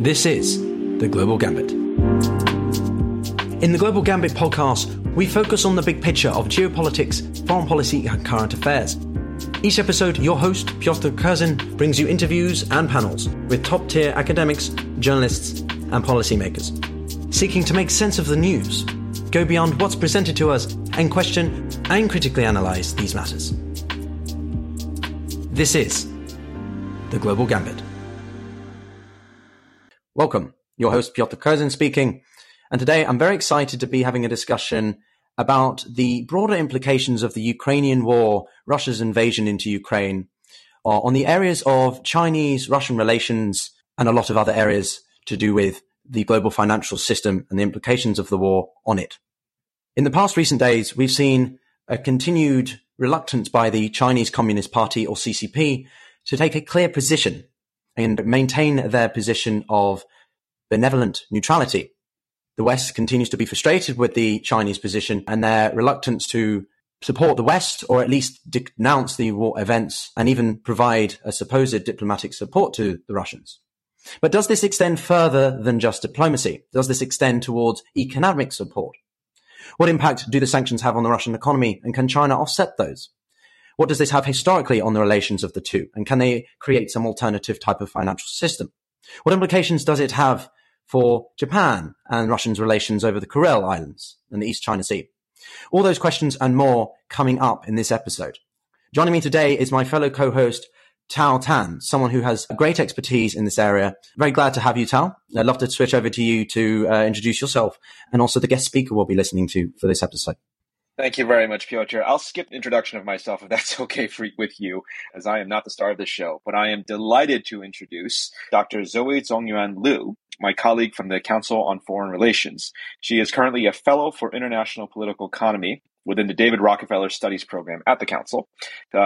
This is The Global Gambit. In The Global Gambit podcast, we focus on the big picture of geopolitics, foreign policy and current affairs. Each episode, your host, Piotr Kurzin, brings you interviews and panels with top-tier academics, journalists and policymakers, seeking to make sense of the news, go beyond what's presented to us and question and critically analyse these matters. This is The Global Gambit. Welcome, your host Piotr Kurzin speaking, and today I'm very excited to be having a discussion about the broader implications of the Ukrainian war, Russia's invasion into Ukraine, on the areas of Chinese-Russian relations and a lot of other areas to do with the global financial system and the implications of the war on it. In the past recent days, we've seen a continued reluctance by the Chinese Communist Party, or CCP, to take a clear position and maintain their position of benevolent neutrality. The West continues to be frustrated with the Chinese position and their reluctance to support the West, or at least denounce the war events and even provide a supposed diplomatic support to the Russians. But does this extend further than just diplomacy? Does this extend towards economic support? What impact do the sanctions have on the Russian economy, and can China offset those? What does this have historically on the relations of the two, and can they create some alternative type of financial system? What implications does it have for Japan and Russians' relations over the Kuril Islands and the East China Sea? All those questions and more coming up in this episode. Joining me today is my fellow co-host, Tao Tan, someone who has great expertise in this area. Very glad to have you, Tao. I'd love to switch over to you to introduce yourself and also the guest speaker we'll be listening to for this episode. Thank you very much, Piotr. I'll skip the introduction of myself if that's okay with you, as I am not the star of this show, but I am delighted to introduce Dr. Zoe Zongyuan Liu, my colleague from the Council on Foreign Relations. She is currently a fellow for international political economy within the David Rockefeller Studies Program at the Council.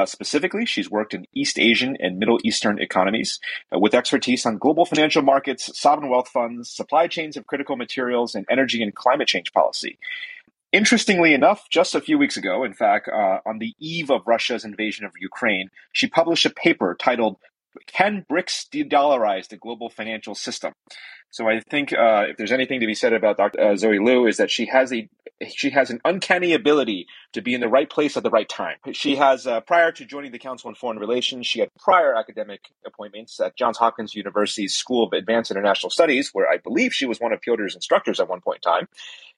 Specifically, she's worked in East Asian and Middle Eastern economies with expertise on global financial markets, sovereign wealth funds, supply chains of critical materials, and energy and climate change policy. Interestingly enough, just a few weeks ago, in fact, on the eve of Russia's invasion of Ukraine, she published a paper titled, "Can BRICS De-Dollarize the Global Financial System?" So I think if there's anything to be said about Dr. Zoe Liu, is that she has an uncanny ability to be in the right place at the right time. She has, prior to joining the Council on Foreign Relations, she had prior academic appointments at Johns Hopkins University's School of Advanced International Studies, where I believe she was one of Piotr's instructors at one point in time,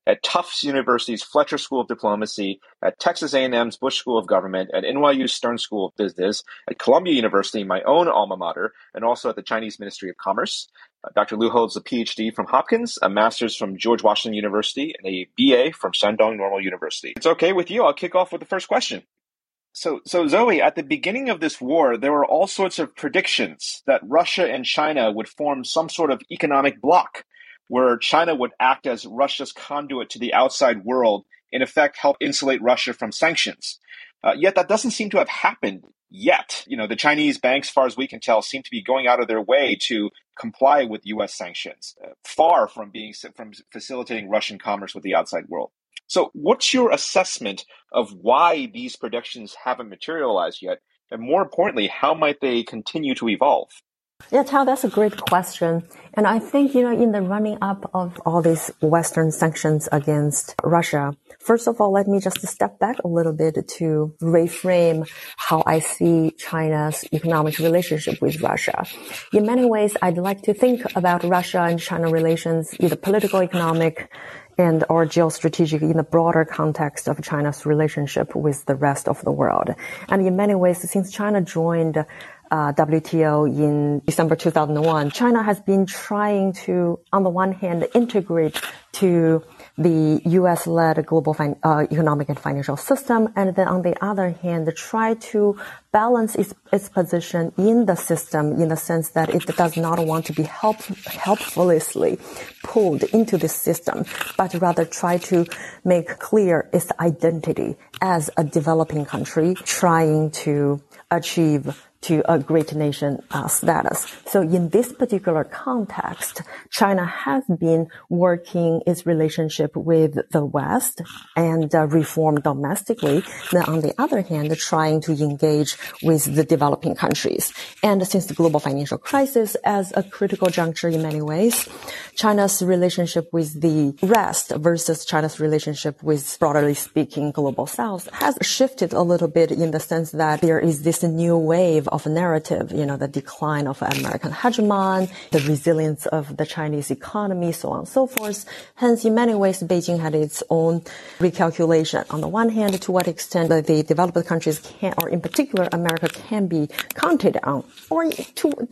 at Tufts University's Fletcher School of Diplomacy, at Texas A&M's Bush School of Government, at NYU Stern School of Business, at Columbia University, my own alma mater, and also at the Chinese Ministry of Commerce. Dr. Liu holds a PhD from Hopkins, a master's from George Washington University, and a BA from Shandong Normal University. It's okay with you. I'll kick off with the first question. So Zoe, at the beginning of this war, there were all sorts of predictions that Russia and China would form some sort of economic bloc, where China would act as Russia's conduit to the outside world, in effect, help insulate Russia from sanctions. Yet that doesn't seem to have happened yet. You know, the Chinese banks, far as we can tell, seem to be going out of their way to comply with U.S. sanctions, far from facilitating Russian commerce with the outside world. So what's your assessment of why these predictions haven't materialized yet? And more importantly, how might they continue to evolve? Yeah, Tao, that's a great question. And I think, in the running up of all these Western sanctions against Russia, first of all, let me just step back a little bit to reframe how I see China's economic relationship with Russia. In many ways, I'd like to think about Russia and China relations, either political, economic, and or geostrategic in the broader context of China's relationship with the rest of the world. And in many ways, since China joined WTO in December 2001, China has been trying to, on the one hand, integrate to the U.S.-led global economic and financial system, and then on the other hand, try to balance its position in the system in the sense that it does not want to be helplessly pulled into this system, but rather try to make clear its identity as a developing country trying to achieve to a great nation status. So in this particular context, China has been working its relationship with the West and reform domestically. Then on the other hand, trying to engage with the developing countries. And since the global financial crisis as a critical juncture in many ways, China's relationship with the West versus China's relationship with, broadly speaking, global South has shifted a little bit in the sense that there is this new wave of narrative, you know, the decline of American hegemon, the resilience of the Chinese economy, so on and so forth. Hence, in many ways, Beijing had its own recalculation. On the one hand, to what extent the developed countries can, or in particular America, can be counted on. Or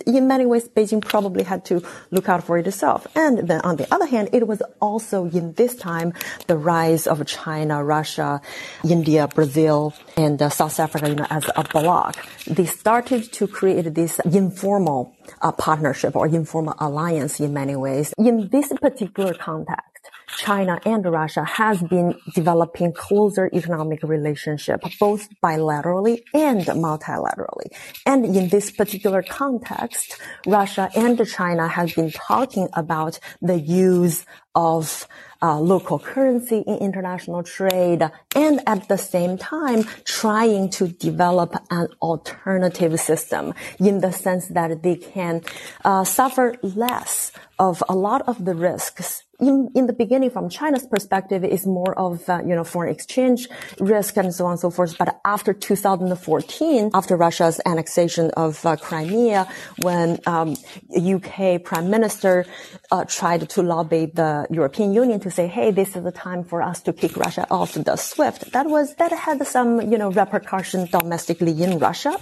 in many ways, Beijing probably had to look out for itself. And then on the other hand, it was also in this time the rise of China, Russia, India, Brazil, and South Africa, you know, as a bloc. They started to create this informal partnership or informal alliance in many ways. In this particular context, China and Russia has been developing closer economic relationship, both bilaterally and multilaterally. And in this particular context, Russia and China have been talking about the use of local currency in international trade, and at the same time trying to develop an alternative system in the sense that they can suffer less of a lot of the risks. In the beginning, from China's perspective, is more of, foreign exchange risk and so on and so forth. But after 2014, after Russia's annexation of Crimea, when UK Prime Minister tried to lobby the European Union to say, hey, this is the time for us to kick Russia off the SWIFT. That had some, repercussions domestically in Russia.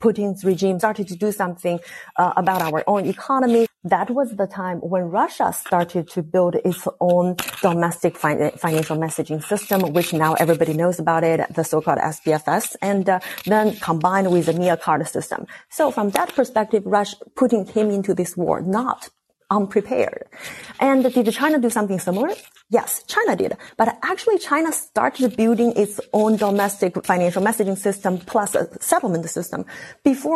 Putin's regime started to do something about our own economy. That was the time when Russia started to build its own domestic financial messaging system, which now everybody knows about it, the so-called SPFS, and then combined with the Mir Card system. So from that perspective, Putin came into this war not unprepared. And did China do something similar? Yes, China did. But actually, China started building its own domestic financial messaging system plus a settlement system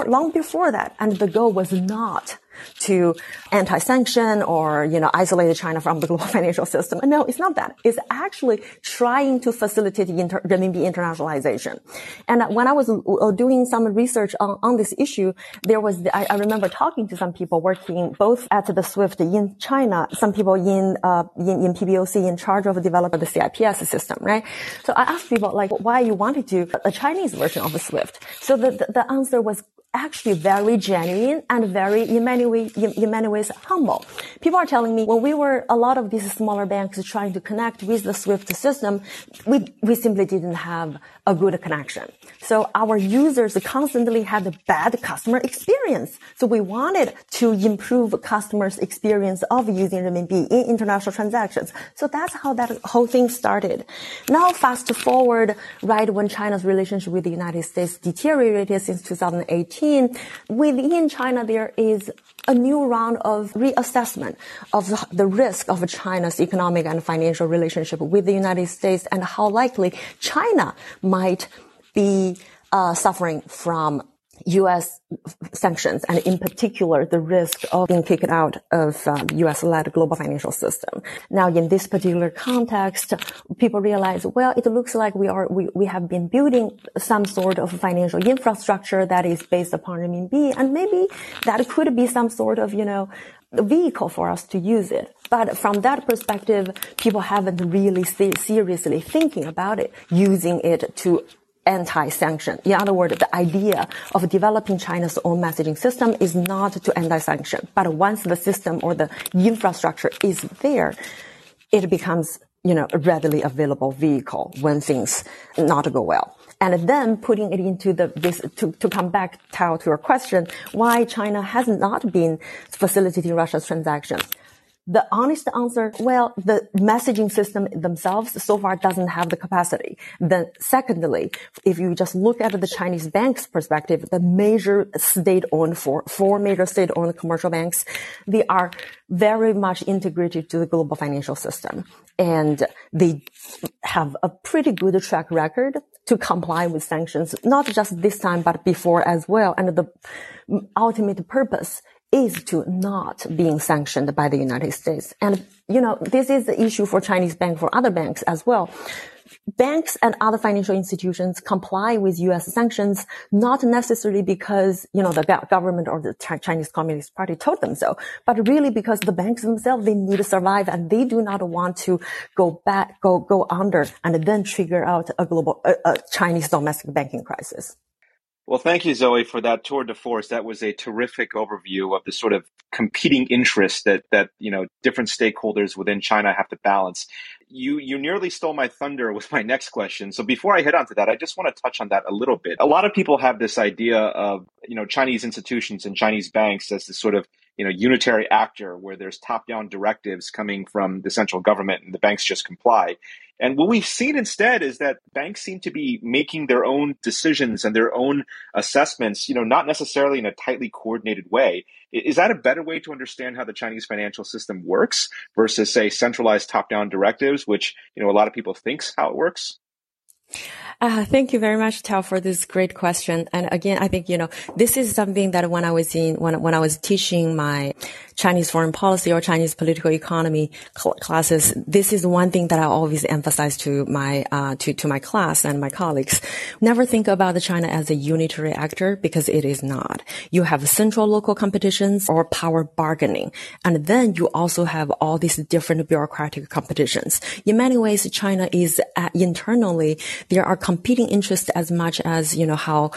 long before that. And the goal was not to anti-sanction or, isolate China from the global financial system. No, it's not that. It's actually trying to facilitate renminbi internationalization. And when I was doing some research on this issue, I remember talking to some people working both at the SWIFT in China, some people in PBOC in charge of developing the CIPS system, right? So I asked people, why you wanted to do a Chinese version of the SWIFT. So the answer was actually very genuine and very, in many ways, humble. People are telling me, when we were a lot of these smaller banks trying to connect with the SWIFT system, we simply didn't have a good connection. So our users constantly had a bad customer experience. So we wanted to improve customers' experience of using renminbi in international transactions. So that's how that whole thing started. Now fast forward, right when China's relationship with the United States deteriorated since 2018, within China, there is a new round of reassessment of the risk of China's economic and financial relationship with the United States and how likely China might be suffering from U.S. sanctions, and in particular, the risk of being kicked out of U.S.-led global financial system. Now, in this particular context, people realize, it looks like we have been building some sort of financial infrastructure that is based upon renminbi, and maybe that could be some sort of, vehicle for us to use it. But from that perspective, people haven't really seriously thinking about it, using it to anti-sanction. In other words, the idea of developing China's own messaging system is not to anti-sanction. But once the system or the infrastructure is there, it becomes, a readily available vehicle when things not go well. And then putting it into to come back, Tao, to your question, why China has not been facilitating Russia's transactions. The honest answer, the messaging system themselves so far doesn't have the capacity. Then secondly, if you just look at the Chinese bank's perspective, the major state-owned, four major state-owned commercial banks, they are very much integrated to the global financial system. And they have a pretty good track record to comply with sanctions, not just this time, but before as well. And the ultimate purpose is to not being sanctioned by the United States. And, you know, this is the issue for Chinese banks, for other banks as well. Banks and other financial institutions comply with U.S. sanctions, not necessarily because, you know, the government or the Chinese Communist Party told them so, but really because the banks themselves, they need to survive and they do not want to go under and then trigger out a global, a Chinese domestic banking crisis. Well, thank you, Zoe, for that tour de force. That was a terrific overview of the sort of competing interests that you know, different stakeholders within China have to balance. You nearly stole my thunder with my next question. So before I head on to that, I just want to touch on that a little bit. A lot of people have this idea of, you know, Chinese institutions and Chinese banks as this sort of, you know, unitary actor where there's top-down directives coming from the central government and the banks just comply. And what we've seen instead is that banks seem to be making their own decisions and their own assessments, you know, not necessarily in a tightly coordinated way. Is that a better way to understand how the Chinese financial system works versus, say, centralized top-down directives, which, you know, a lot of people thinks how it works? Thank you very much, Tao, for this great question. And again, I think, you know, this is something that when I was teaching my Chinese foreign policy or Chinese political economy classes, this is one thing that I always emphasize to my, to my class and my colleagues. Never think about China as a unitary actor, because it is not. You have central local competitions or power bargaining. And then you also have all these different bureaucratic competitions. In many ways, China is internally, there are competing interests as much as, you know, how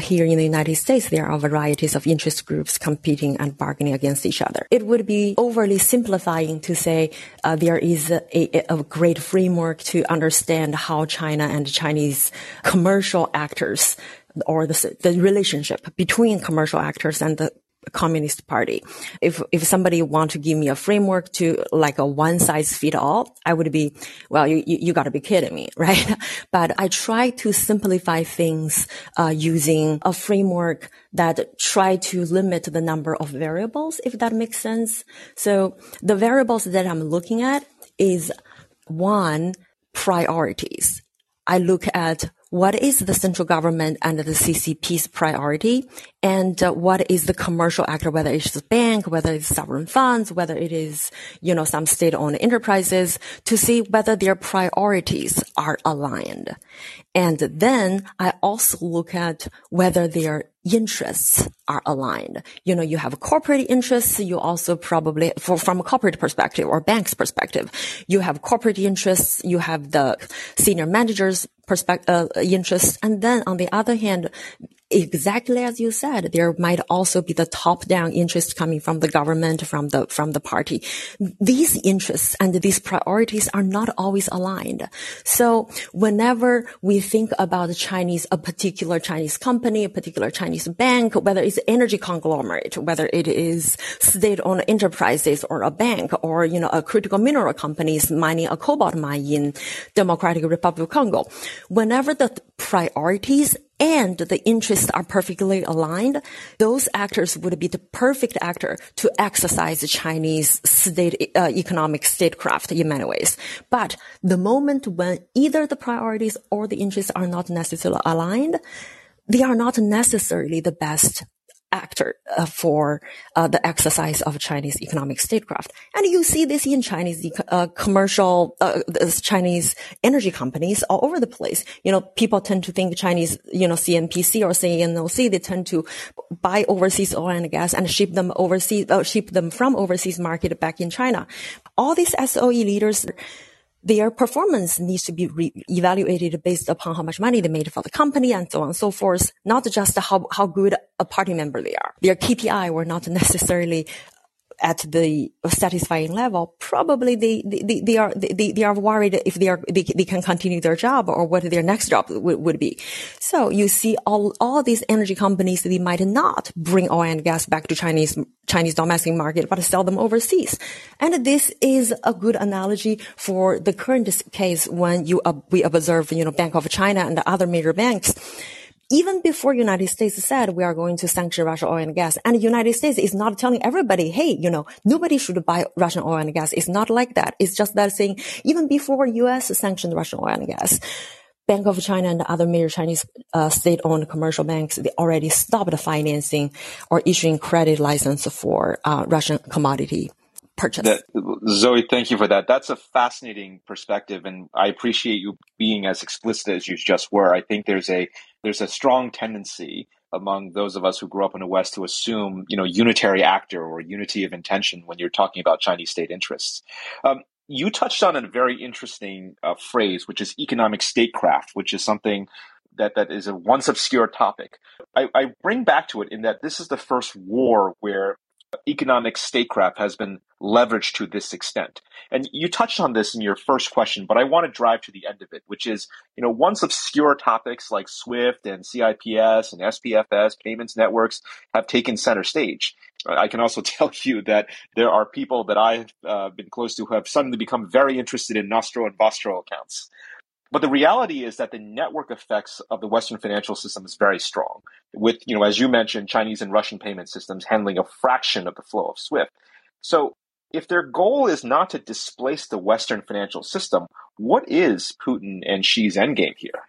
here in the United States, there are varieties of interest groups competing and bargaining against each other. It would be overly simplifying to say there is a great framework to understand how China and Chinese commercial actors, or the relationship between commercial actors and the Communist Party. If somebody want to give me a framework to like a one size fit all, I would be, well, you gotta be kidding me, right? But I try to simplify things, using a framework that try to limit the number of variables, if that makes sense. So the variables that I'm looking at is, one, priorities. I look at what is the central government and the CCP's priority, and what is the commercial actor, whether it's the bank, whether it's sovereign funds, whether it is, you know, some state-owned enterprises, to see whether their priorities are aligned. And then I also look at whether their interests are aligned. You know, you have corporate interests. You also probably, from a corporate perspective or bank's perspective, you have corporate interests. You have the senior manager's interests. And then on the other hand, exactly as you said, there might also be the top-down interest coming from the government, from the party. These interests and these priorities are not always aligned. So whenever we think about a particular Chinese company, a particular Chinese bank, whether it's energy conglomerate, whether it is state-owned enterprises or a bank, or, you know, a critical mineral companies mining a cobalt mine in Democratic Republic of Congo, whenever the priorities and the interests are perfectly aligned, those actors would be the perfect actor to exercise Chinese state economic statecraft in many ways. But the moment when either the priorities or the interests are not necessarily aligned, they are not necessarily the best actor for the exercise of Chinese economic statecraft. And you see this in Chinese commercial, Chinese energy companies all over the place. You know, people tend to think Chinese, you know, CNPC or CNOC, they tend to buy overseas oil and gas and ship them from overseas market back in China. All these SOE leaders, their performance needs to be evaluated based upon how much money they made for the company and so on and so forth, not just how good a party member they are. Their KPI were not necessarily at the satisfying level. Probably they are worried if they can continue their job or what their next job would be. So you see all these energy companies, they might not bring oil and gas back to Chinese domestic market, but sell them overseas. And this is a good analogy for the current case when we observe, you know, Bank of China and the other major banks. Even before United States said we are going to sanction Russian oil and gas, and the United States is not telling everybody, hey, you know, nobody should buy Russian oil and gas. It's not like that. It's just that saying, even before US sanctioned Russian oil and gas, Bank of China and other major Chinese state-owned commercial banks, they already stopped financing or issuing credit license for Russian commodity purchase. Zoe, thank you for that. That's a fascinating perspective, and I appreciate you being as explicit as you just were. I think there's a strong tendency among those of us who grew up in the West to assume, unitary actor or unity of intention when you're talking about Chinese state interests. You touched on a very interesting phrase, which is economic statecraft, which is something that is a once obscure topic. I bring back to it in that this is the first war where economic statecraft has been leveraged to this extent. And you touched on this in your first question, but I want to drive to the end of it, which is, once obscure topics like SWIFT and CIPS and SPFS, payments networks, have taken center stage. I can also tell you that there are people that I've been close to who have suddenly become very interested in Nostro and Vostro accounts. But the reality is that the network effects of the Western financial system is very strong, with, as you mentioned, Chinese and Russian payment systems handling a fraction of the flow of SWIFT. So if their goal is not to displace the Western financial system, what is Putin and Xi's endgame here?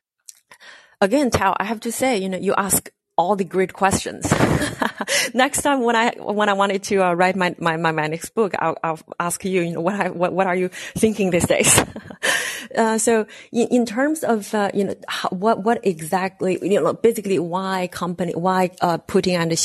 Again, Tao, I have to say, you ask all the great questions. Next time when I wanted to write my next book, I'll ask you, what are you thinking these days? So in terms of, what exactly, basically why Putin and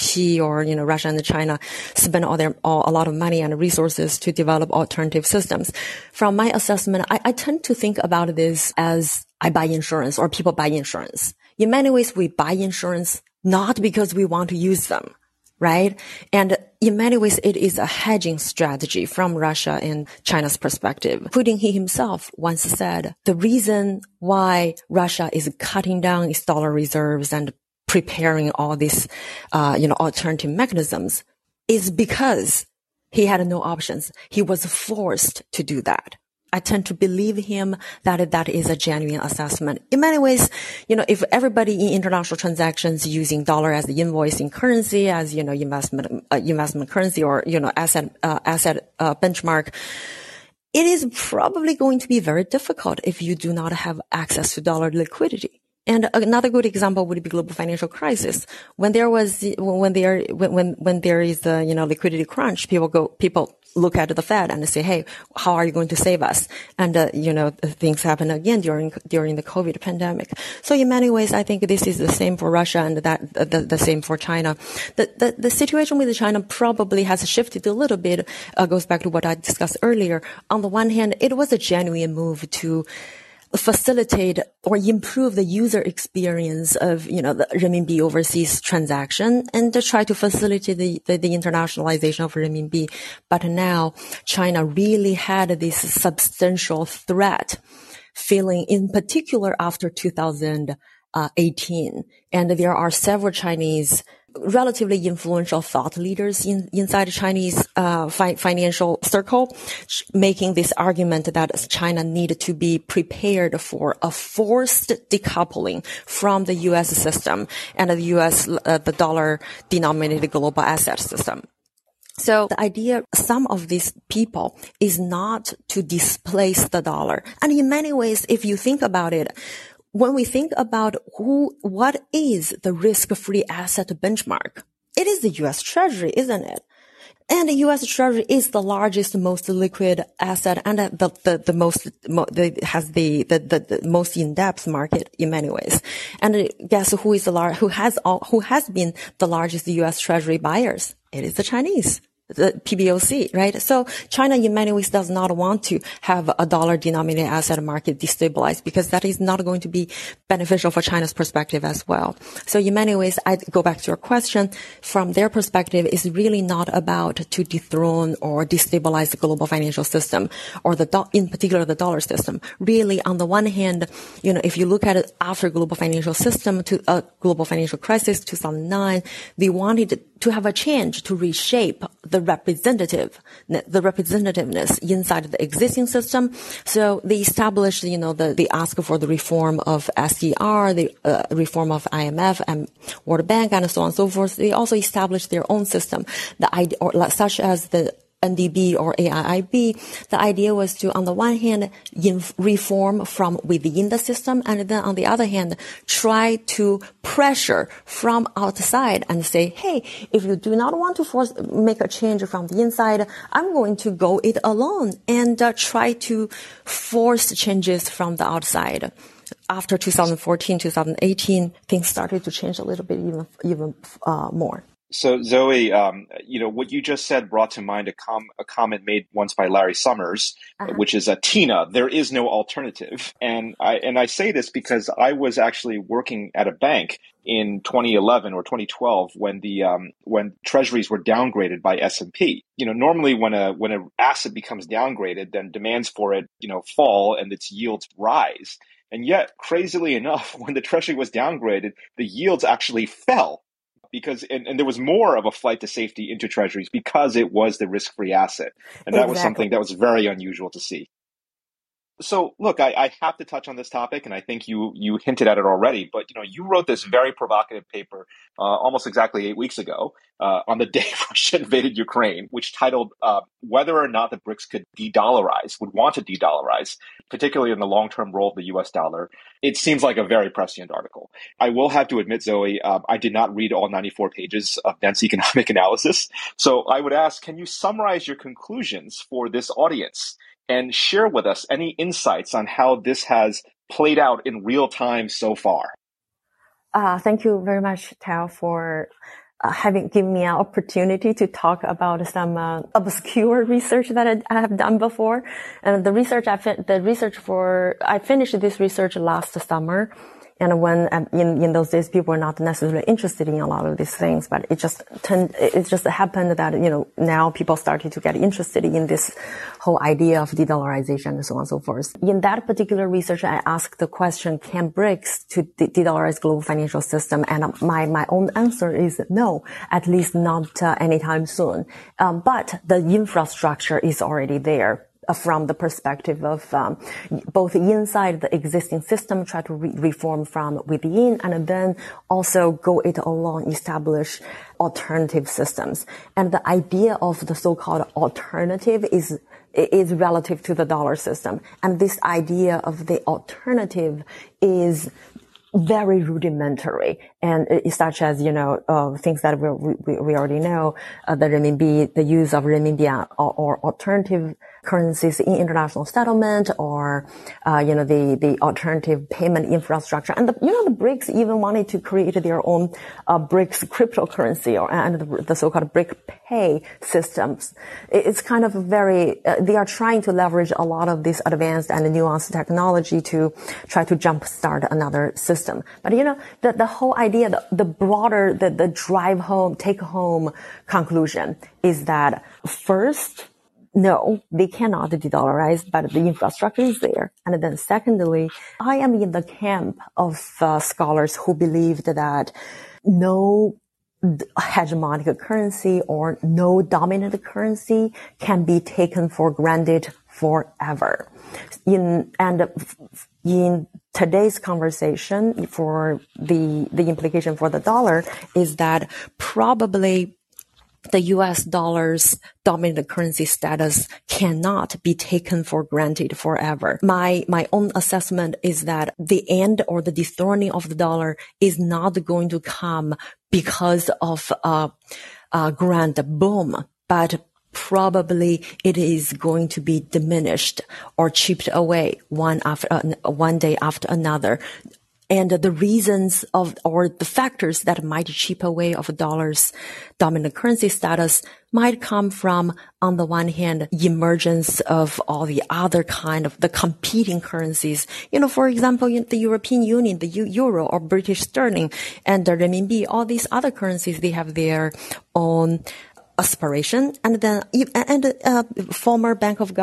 Xi or, Russia and China spend a lot of money and resources to develop alternative systems. From my assessment, I tend to think about this as I buy insurance or people buy insurance. In many ways, we buy insurance not because we want to use them, right? And in many ways, it is a hedging strategy from Russia and China's perspective. Putin himself once said, the reason why Russia is cutting down its dollar reserves and preparing all these, alternative mechanisms is because he had no options. He was forced to do that. I tend to believe him that is a genuine assessment. In many ways, if everybody in international transactions using dollar as the invoicing currency, as, investment currency or, asset benchmark, it is probably going to be very difficult if you do not have access to dollar liquidity. And another good example would be global financial crisis. When there is a liquidity crunch, people look at the Fed and say, hey, how are you going to save us? And, things happen again during the COVID pandemic. So in many ways, I think this is the same for Russia and the same for China. The situation with China probably has shifted a little bit, goes back to what I discussed earlier. On the one hand, it was a genuine move to facilitate or improve the user experience of, the renminbi overseas transaction and to try to facilitate the internationalization of renminbi. But now China really had this substantial threat feeling, in particular after 2018. And there are several Chinese relatively influential thought leaders inside the Chinese financial circle, making this argument that China needed to be prepared for a forced decoupling from the U.S. system and the U.S. the dollar-denominated global asset system. So the idea, some of these people, is not to displace the dollar. And in many ways, if you think about it, when we think about what is the risk-free asset benchmark, it is the U.S. Treasury, isn't it? And the U.S. Treasury is the largest, most liquid asset, and the most has the most in-depth market in many ways. And guess who is who has been the largest U.S. Treasury buyers? It is the Chinese. The PBOC, right? So China in many ways does not want to have a dollar denominated asset market destabilized because that is not going to be beneficial for China's perspective as well. So in many ways, I go back to your question. From their perspective, it's really not about to dethrone or destabilize the global financial system or in particular the dollar system. Really, on the one hand, if you look at it after global financial system to a global financial crisis 2009, they wanted to have a change to reshape the representativeness inside the existing system. So they established, they ask for the reform of SDR, the reform of IMF and World Bank, and so on and so forth. They also established their own system, such as the NDB or AIIB, the idea was to, on the one hand, reform from within the system, and then on the other hand, try to pressure from outside and say, hey, if you do not want to make a change from the inside, I'm going to go it alone and try to force changes from the outside. After 2014, 2018, things started to change a little bit even more. So Zoe, what you just said brought to mind a comment made once by Larry Summers, which is Tina, there is no alternative. And I say this because I was actually working at a bank in 2011 or 2012 when the when treasuries were downgraded by S&P. You know, normally when an asset becomes downgraded, then demands for it, fall and its yields rise. And yet, crazily enough, when the treasury was downgraded, the yields actually fell. Because and there was more of a flight to safety into treasuries because it was the risk-free asset. And that was something that was very unusual to see. So look, I have to touch on this topic, and I think you hinted at it already, but you wrote this very provocative paper almost exactly 8 weeks ago on the day Russia invaded Ukraine, which titled Whether or Not the BRICS Could De-Dollarize, Would Want to De-Dollarize, particularly in the long-term role of the U.S. dollar. It seems like a very prescient article. I will have to admit, Zoe, I did not read all 94 pages of dense economic analysis. So I would ask, can you summarize your conclusions for this audience and share with us any insights on how this has played out in real time so far? Thank you very much, Tao, for having given me an opportunity to talk about some obscure research that I have done before. And I finished this research last summer. And when in those days, people were not necessarily interested in a lot of these things, but it just happened that now people started to get interested in this whole idea of de-dollarization and so on and so forth. In that particular research, I asked the question: can BRICS to de-dollarize global financial system? And my own answer is no, at least not anytime soon. But the infrastructure is already there. From the perspective of both inside the existing system, try to reform from within, and then also go it alone, establish alternative systems. And the idea of the so-called alternative is relative to the dollar system. And this idea of the alternative is very rudimentary, and such as things that we already know, the renminbi, the use of renminbi or alternative currencies in international settlement, or the alternative payment infrastructure, and the BRICS even wanted to create their own BRICS cryptocurrency and the so-called BRIC Pay systems. It's kind of very they are trying to leverage a lot of this advanced and nuanced technology to try to jumpstart another system. But the whole idea, the broader, the drive home, take home conclusion is that first, no, they cannot de-dollarize, but the infrastructure is there. And then secondly, I am in the camp of scholars who believed that no hegemonic currency or no dominant currency can be taken for granted forever. In today's conversation, for the implication for the dollar is that probably the U.S. dollar's dominant currency status cannot be taken for granted forever. My own assessment is that the end or the dethroning of the dollar is not going to come because of a grand boom, but probably it is going to be diminished or chipped away one day after another. And the reasons or the factors that might chip away of a dollar's dominant currency status might come from, on the one hand, emergence of all the other kind of the competing currencies. For example, the European Union, the euro or British sterling and the renminbi, all these other currencies, they have their own aspiration. And then, former Bank of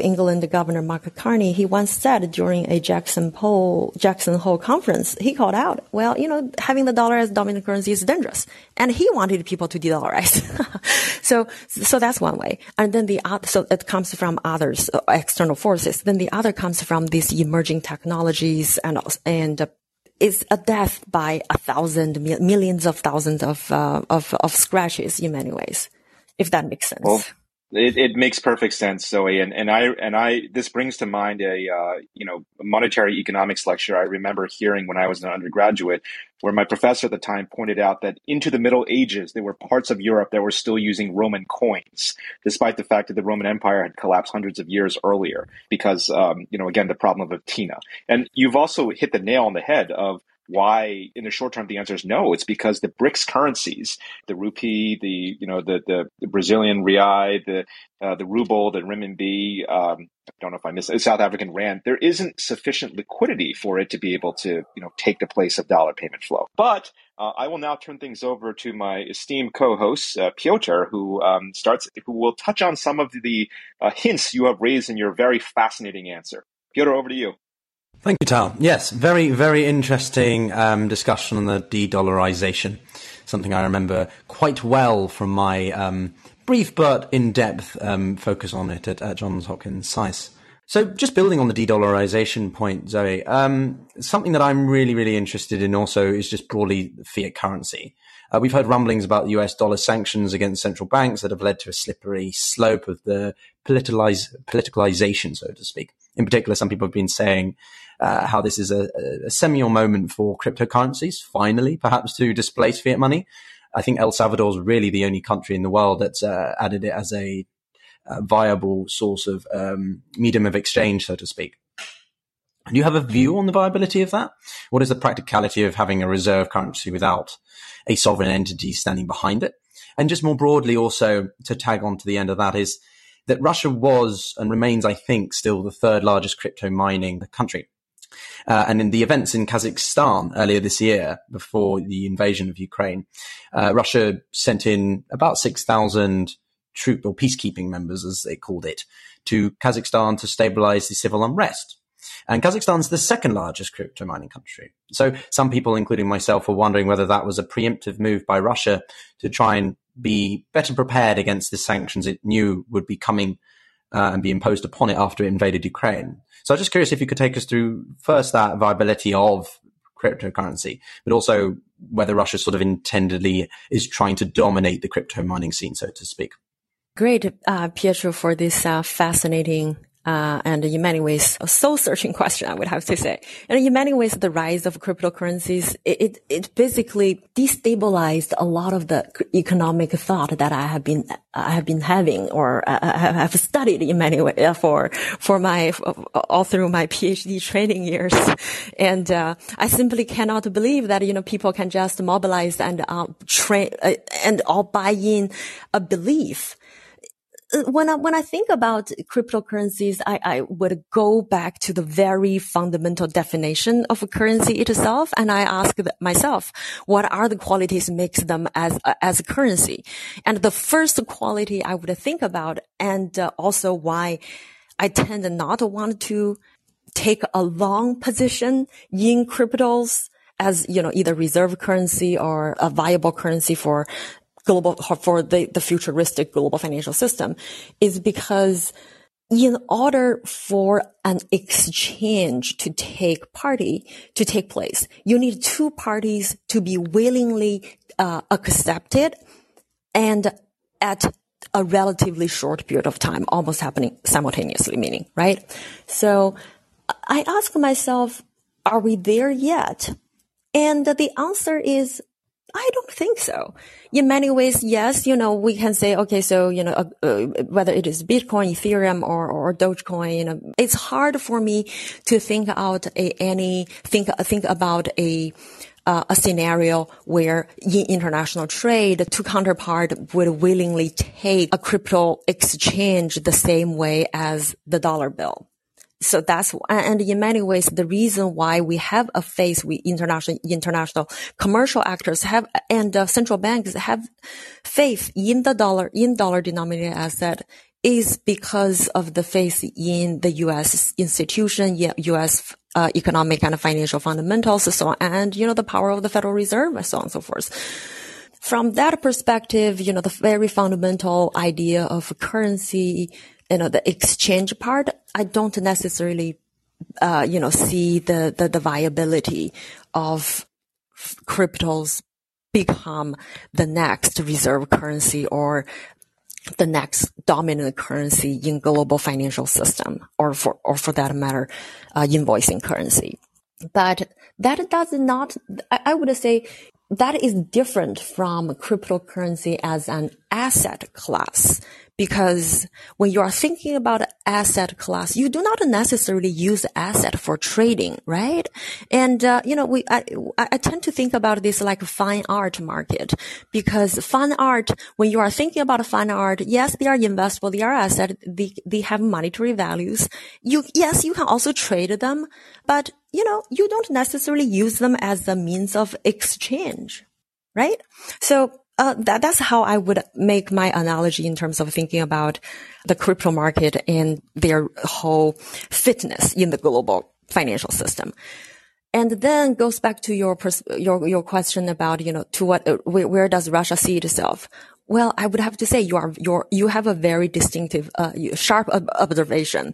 England Governor Mark Carney, he once said during a Jackson Hole conference, he called out, well, having the dollar as dominant currency is dangerous. And he wanted people to de-dollarize. So that's one way. And then so it comes from others, external forces. Then the other comes from these emerging technologies and it's a death by millions of thousands of scratches in many ways. if that makes sense. Well, it makes perfect sense, Zoe. And I this brings to mind a monetary economics lecture I remember hearing when I was an undergraduate, where my professor at the time pointed out that into the Middle Ages, there were parts of Europe that were still using Roman coins, despite the fact that the Roman Empire had collapsed hundreds of years earlier because, again, the problem of patina. And you've also hit the nail on the head of why, in the short term, the answer is no. It's because the BRICS currencies, the rupee, the Brazilian real, the ruble, the renminbi, I don't know if I missed it, South African rand, there isn't sufficient liquidity for it to be able to, take the place of dollar payment flow. But I will now turn things over to my esteemed co-host, Piotr, who will touch on some of the hints you have raised in your very fascinating answer. Piotr, over to you. Thank you, Tal. Yes, very, very interesting discussion on the de-dollarization, something I remember quite well from my brief but in-depth focus on it at Johns Hopkins SICE. So just building on the de-dollarization point, Zoe, something that I'm really, really interested in also is just broadly fiat currency. We've heard rumblings about US dollar sanctions against central banks that have led to a slippery slope of the politicalization, so to speak. In particular, some people have been saying how this is a seminal moment for cryptocurrencies, finally, perhaps, to displace fiat money. I think El Salvador is really the only country in the world that's added it as a viable source of medium of exchange, so to speak. Do you have a view on the viability of that? What is the practicality of having a reserve currency without a sovereign entity standing behind it? And just more broadly, also, to tag on to the end of that is that Russia was and remains, I think, still the third largest crypto mining country. And in the events in Kazakhstan earlier this year, before the invasion of Ukraine, Russia sent in about 6,000 troop or peacekeeping members, as they called it, to Kazakhstan to stabilize the civil unrest. And Kazakhstan's the second largest crypto mining country. So some people, including myself, were wondering whether that was a preemptive move by Russia to try and be better prepared against the sanctions it knew would be coming and be imposed upon it after it invaded Ukraine. So I'm just curious if you could take us through first that viability of cryptocurrency, but also whether Russia sort of intendedly is trying to dominate the crypto mining scene, so to speak. Great, Pietro, for this fascinating and in many ways a soul-searching question, I would have to say. And in many ways, the rise of cryptocurrencies, it basically destabilized a lot of the economic thought that I have been having or have studied in many ways for all through my PhD training years. And I simply cannot believe that, people can just mobilize and and all buy in a belief. When I think about cryptocurrencies, I would go back to the very fundamental definition of a currency itself, and I ask myself, what are the qualities makes them as a currency? And the first quality I would think about, and also why I tend not to want to take a long position in cryptos as either reserve currency or a viable currency for the futuristic global financial system, is because in order for an exchange to take place, you need two parties to be willingly accepted and at a relatively short period of time, almost happening simultaneously, meaning, right? So I ask myself, are we there yet? And the answer is, I don't think so. In many ways, yes, we can say, okay, so, whether it is Bitcoin, Ethereum, or Dogecoin, it's hard for me to think about a scenario where in international trade, two counterpart would willingly take a crypto exchange the same way as the dollar bill. So and in many ways, the reason why we have a phase we international commercial actors have and central banks have faith in the dollar, in dollar denominated asset, is because of the faith in the U.S. institution, U.S. Economic and financial fundamentals, so on, and, the power of the Federal Reserve, and so on and so forth. From that perspective, the very fundamental idea of currency, the exchange part, I don't necessarily, see the viability of cryptos become the next reserve currency or the next dominant currency in global financial system, or for that matter, invoicing currency. But that does not, I would say, that is different from cryptocurrency as an asset class, because when you are thinking about asset class, you do not necessarily use asset for trading, right? And I tend to think about this like a fine art market, because fine art, when you are thinking about fine art, yes, they are investable, they are asset, they have monetary values. Yes, you can also trade them, but you don't necessarily use them as a means of exchange, right? So that's how I would make my analogy in terms of thinking about the crypto market and their whole fitness in the global financial system. And then goes back to your question about, to what, where does Russia see itself? Well, I would have to say you have a very distinctive, sharp observation,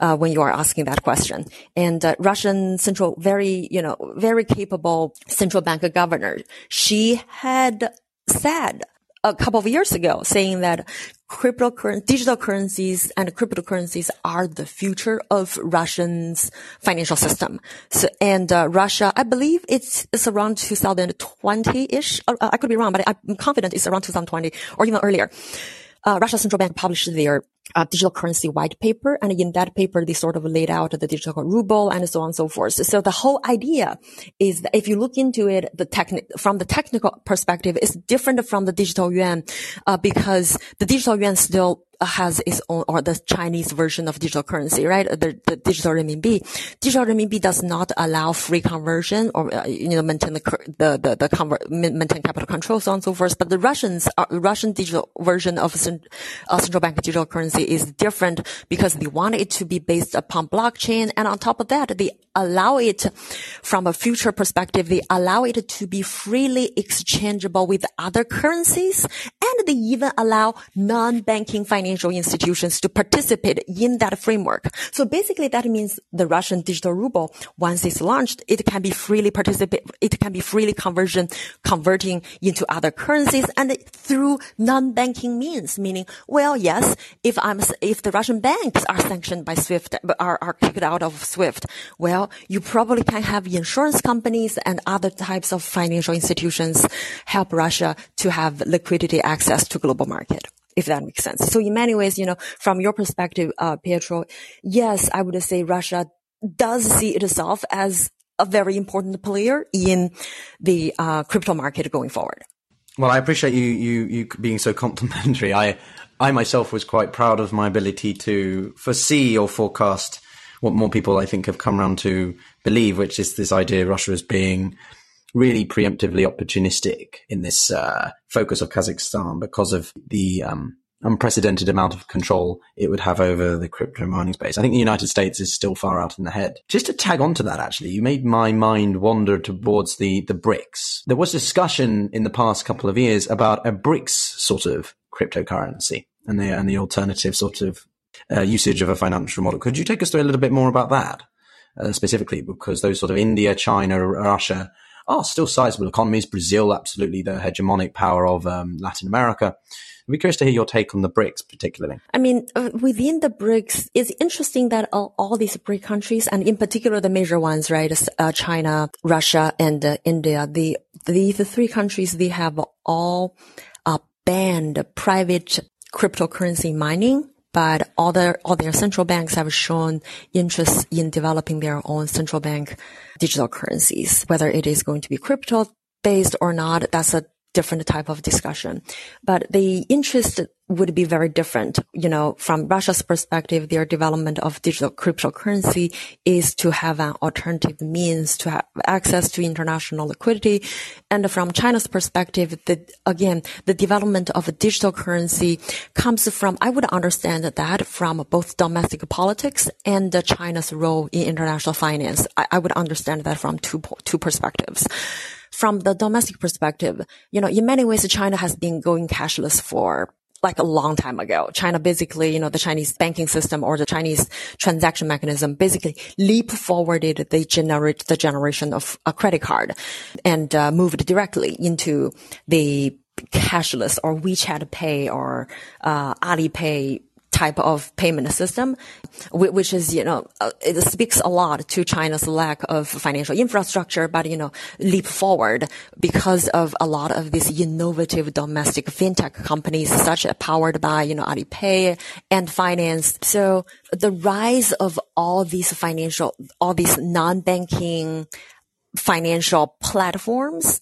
when you are asking that question. And Russian very capable central bank governor, she had said a couple of years ago, saying that digital currencies and cryptocurrencies are the future of Russia's financial system. So, and Russia, I believe it's around 2020-ish. I could be wrong, but I'm confident it's around 2020 or even earlier. Russia's central bank published their digital currency white paper, and in that paper they sort of laid out the digital ruble and so on and so forth. So the whole idea is that if you look into it, from the technical perspective, it's different from the digital yuan, because the digital yuan still has its own, or the Chinese version of digital currency, right? The digital renminbi. Digital renminbi does not allow free conversion or, maintain maintain capital control, so on and so forth. But the Russian digital version of central bank digital currency is different because they want it to be based upon blockchain. And on top of that, they allow it from a future perspective. They allow it to be freely exchangeable with other currencies. And they even allow non-banking financial institutions to participate in that framework. So basically that means the Russian digital ruble, once it's launched, it can be freely converting into other currencies and through non-banking means, meaning, well, yes, if the Russian banks are sanctioned by SWIFT, are kicked out of SWIFT, well, you probably can have insurance companies and other types of financial institutions help Russia to have liquidity access to global market. If that makes sense. So in many ways, from your perspective, Pietro, yes, I would say Russia does see itself as a very important player in the crypto market going forward. Well, I appreciate you being so complimentary. I myself was quite proud of my ability to foresee or forecast what more people I think have come around to believe, which is this idea Russia as being really preemptively opportunistic in this focus of Kazakhstan because of the unprecedented amount of control it would have over the crypto mining space. I think the United States is still far out in the head. Just to tag on to that, actually, you made my mind wander towards the BRICS. There was discussion in the past couple of years about a BRICS sort of cryptocurrency and the alternative sort of usage of a financial model. Could you take us through a little bit more about that specifically? Because those sort of India, China, Russia are still sizable economies. Brazil, absolutely the hegemonic power of Latin America. I'd be curious to hear your take on the BRICS particularly. I mean, within the BRICS, it's interesting that all these BRIC countries, and in particular the major ones, right, China, Russia, and India, the three countries, they have all banned private cryptocurrency mining. But all their central banks have shown interest in developing their own central bank digital currencies. Whether it is going to be crypto-based or not, that's a different type of discussion. But the interest would be very different. From Russia's perspective, their development of digital cryptocurrency is to have an alternative means to have access to international liquidity. And from China's perspective, the development of a digital currency comes from, I would understand that from both domestic politics and China's role in international finance. I would understand that from two perspectives. From the domestic perspective, in many ways, China has been going cashless for like a long time ago. China basically, the Chinese banking system or the Chinese transaction mechanism basically leap forwarded the generation of a credit card and moved directly into the cashless or WeChat Pay or Alipay type of payment system, which is, you know, it speaks a lot to China's lack of financial infrastructure, but, you know, leap forward because of a lot of these innovative domestic fintech companies such powered by, you know, Alipay and finance. So the rise of all these financial, all these non-banking financial platforms,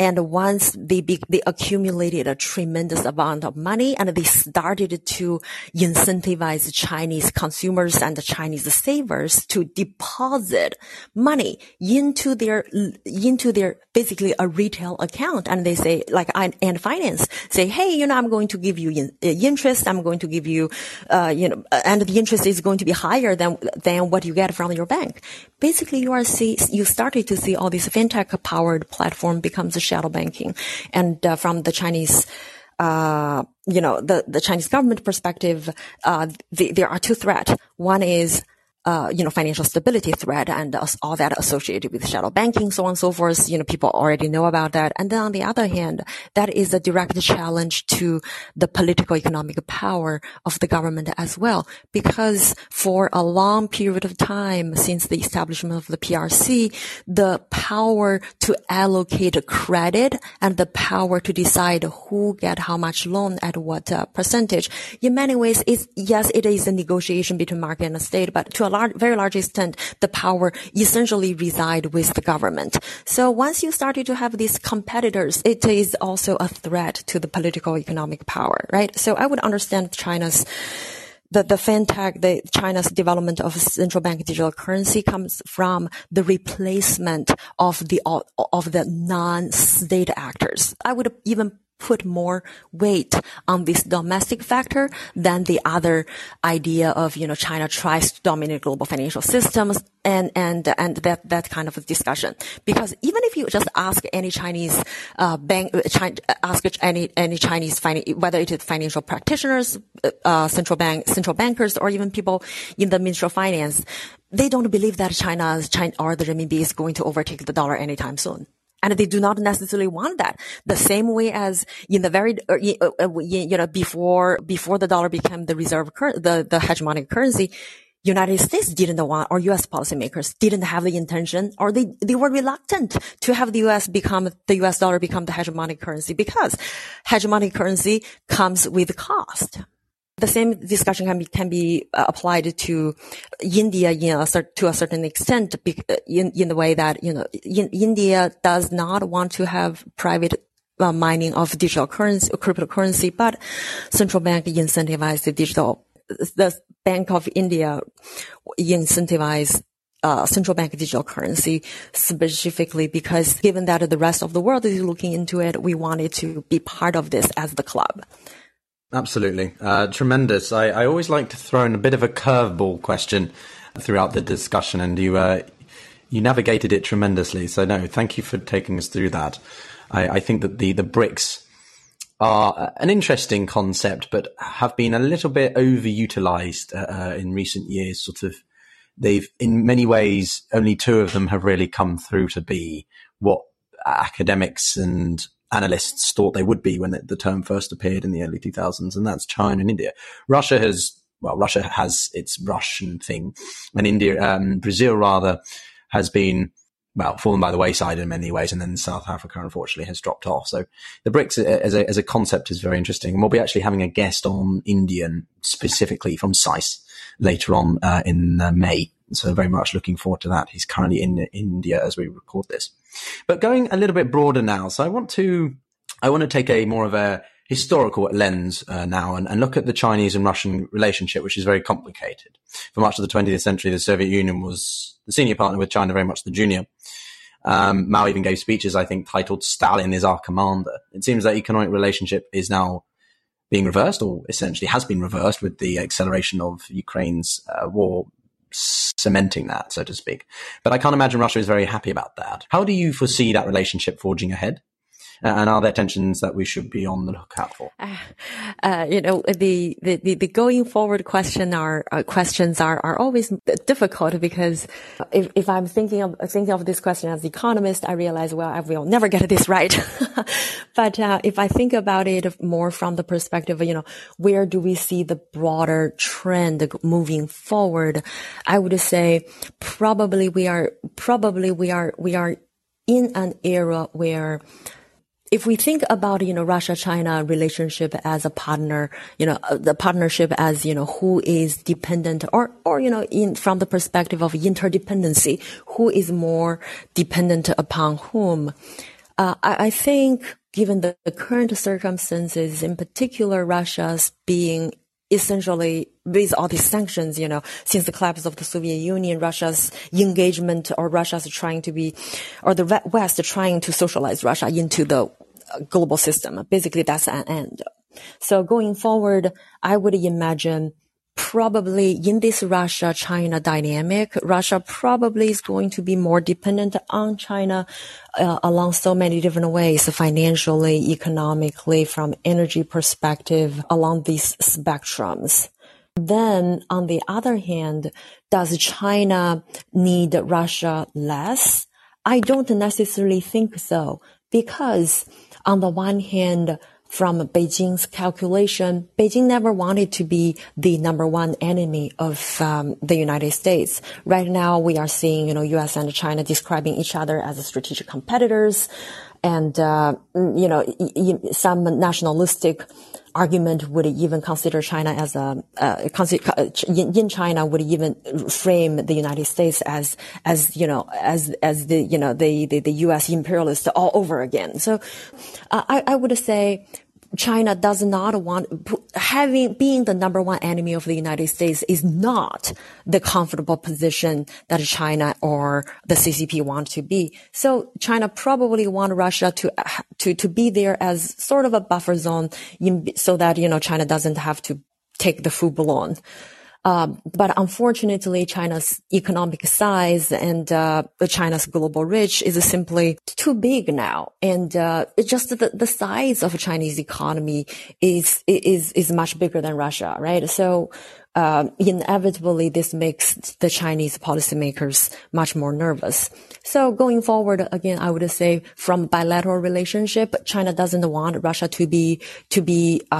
and once they accumulated a tremendous amount of money and they started to incentivize Chinese consumers and the Chinese savers to deposit money into their basically a retail account. And they say, like, and finance say, hey, you know, I'm going to give you interest. I'm going to give you, you know, and the interest is going to be higher than what you get from your bank. Basically, you started to see all these fintech powered platform becomes a shadow banking. And from the Chinese, you know, the Chinese government perspective, there are two threats. One is, you know, financial stability threat and all that associated with shadow banking, so on and so forth. You know, people already know about that. And then on the other hand, that is a direct challenge to the political economic power of the government as well, because for a long period of time since the establishment of the PRC, the power to allocate credit and the power to decide who get how much loan at what percentage, in many ways, it is a negotiation between market and the state, but to a very large extent, the power essentially reside with the government. So once you started to have these competitors, it is also a threat to the political economic power, right? So I would understand China's China's development of central bank digital currency comes from the replacement of the non-state actors. I would even put more weight on this domestic factor than the other idea of, you know, China tries to dominate global financial systems and that kind of a discussion. Because even if you just ask any Chinese, whether it is financial practitioners, central bankers, or even people in the Ministry of Finance, they don't believe that China or the renminbi is going to overtake the dollar anytime soon. And they do not necessarily want that. The same way as in the very, you know, before the dollar became the reserve the hegemonic currency, United States didn't want, or U.S. policymakers didn't have the intention, or they were reluctant to have the U.S. dollar become the hegemonic currency, because hegemonic currency comes with cost. The same discussion can be applied to India, you know, to a certain extent, in the way that, you know, India does not want to have private mining of digital currency, cryptocurrency, but central bank incentivized the Bank of India incentivized central bank digital currency specifically because, given that the rest of the world is looking into it, we wanted to be part of this as the club. Absolutely. Tremendous. I always like to throw in a bit of a curveball question throughout the discussion, and you navigated it tremendously. So no, thank you for taking us through that. I think that the BRICS are an interesting concept, but have been a little bit overutilized in recent years. Sort of, they've, in many ways, only two of them have really come through to be what academics and analysts thought they would be when the term first appeared in the early 2000s, and that's China and India. Russia has its Russian thing, and India, Brazil rather, has been, well, fallen by the wayside in many ways, and then South Africa, unfortunately, has dropped off. So the BRICS as a concept is very interesting, and we'll be actually having a guest on India specifically from SICE later on in May. So very much looking forward to that. He's currently in India as we record this. But going a little bit broader now, so I want to take a more of a historical lens now and look at the Chinese and Russian relationship, which is very complicated. For much of the 20th century, the Soviet Union was the senior partner with China, very much the junior. Mao even gave speeches, I think, titled "Stalin is our commander." It seems that economic relationship is now being reversed, or essentially has been reversed, with the acceleration of Ukraine's war, cementing that, so to speak. But I can't imagine Russia is very happy about that. How do you foresee that relationship forging ahead? And are there tensions that we should be on the lookout for? The going forward questions are always difficult, because if I'm thinking of this question as an economist, I realize, well, I will never get this right. But if I think about it more from the perspective of, where do we see the broader trend moving forward? I would say probably we are in an era where, if we think about, Russia-China relationship as a partner, the partnership as, who is dependent or from the perspective of interdependency, who is more dependent upon whom? I think given the current circumstances, in particular Russia's being essentially with all these sanctions, since the collapse of the Soviet Union, Russia's engagement, or Russia's the West trying to socialize Russia into the global system. Basically, that's an end. So going forward, I would imagine probably in this Russia-China dynamic, Russia probably is going to be more dependent on China along so many different ways, financially, economically, from energy perspective, along these spectrums. Then, on the other hand, does China need Russia less? I don't necessarily think so, because on the one hand, from Beijing's calculation, Beijing never wanted to be the number one enemy of the United States. Right now, we are seeing, U.S. and China describing each other as strategic competitors, and some nationalistic argument would even consider China as in China would even frame the United States as the U.S. imperialist all over again. So I would say China does not want being the number one enemy of the United States is not the comfortable position that China or the CCP want to be. So China probably want Russia to be there as sort of a buffer zone, so that China doesn't have to take the full blown. But unfortunately, China's economic size and China's global reach is simply too big now, and just the size of a Chinese economy is much bigger than Russia, right? So inevitably, this makes the Chinese policymakers much more nervous. So going forward, again, I would say from bilateral relationship, China doesn't want Russia to be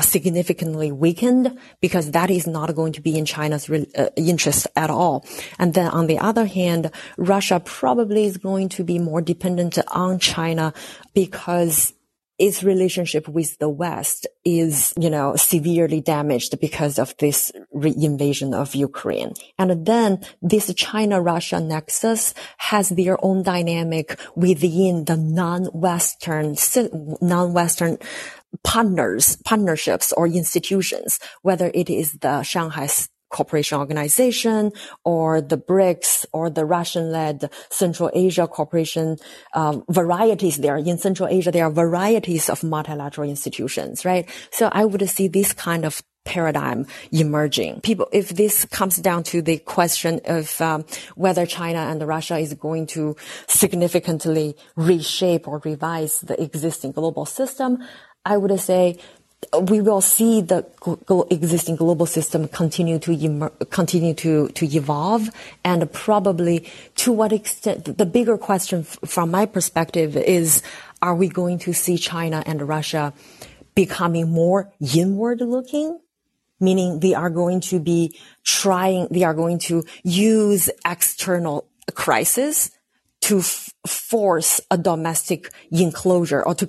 significantly weakened, because that is not going to be in China's interest at all. And then on the other hand, Russia probably is going to be more dependent on China, because its relationship with the West is, severely damaged because of this invasion of Ukraine. And then this China-Russia nexus has their own dynamic within the non-Western partnerships or institutions, whether it is the Shanghai Cooperation Organization or the BRICS or the Russian-led Central Asia Cooperation, varieties there. In Central Asia, there are varieties of multilateral institutions, right? So I would see this kind of paradigm emerging. If this comes down to the question of whether China and Russia is going to significantly reshape or revise the existing global system, I would say we will see the existing global system continue to evolve, and probably to what extent. The bigger question from my perspective is: are we going to see China and Russia becoming more inward-looking? Meaning, they are going to use external crisis to force a domestic enclosure, or to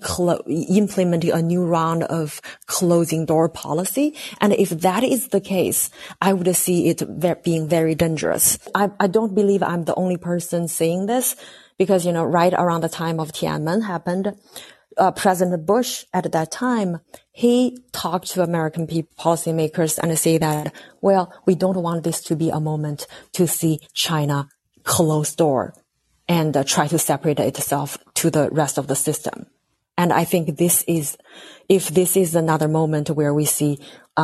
implement a new round of closing door policy. And if that is the case, I would see it being very dangerous. I don't believe I'm the only person saying this, because, right around the time of Tiananmen happened, President Bush at that time, he talked to American policymakers and say that, well, we don't want this to be a moment to see China close door and try to separate itself to the rest of the system. And I think if this is another moment where we see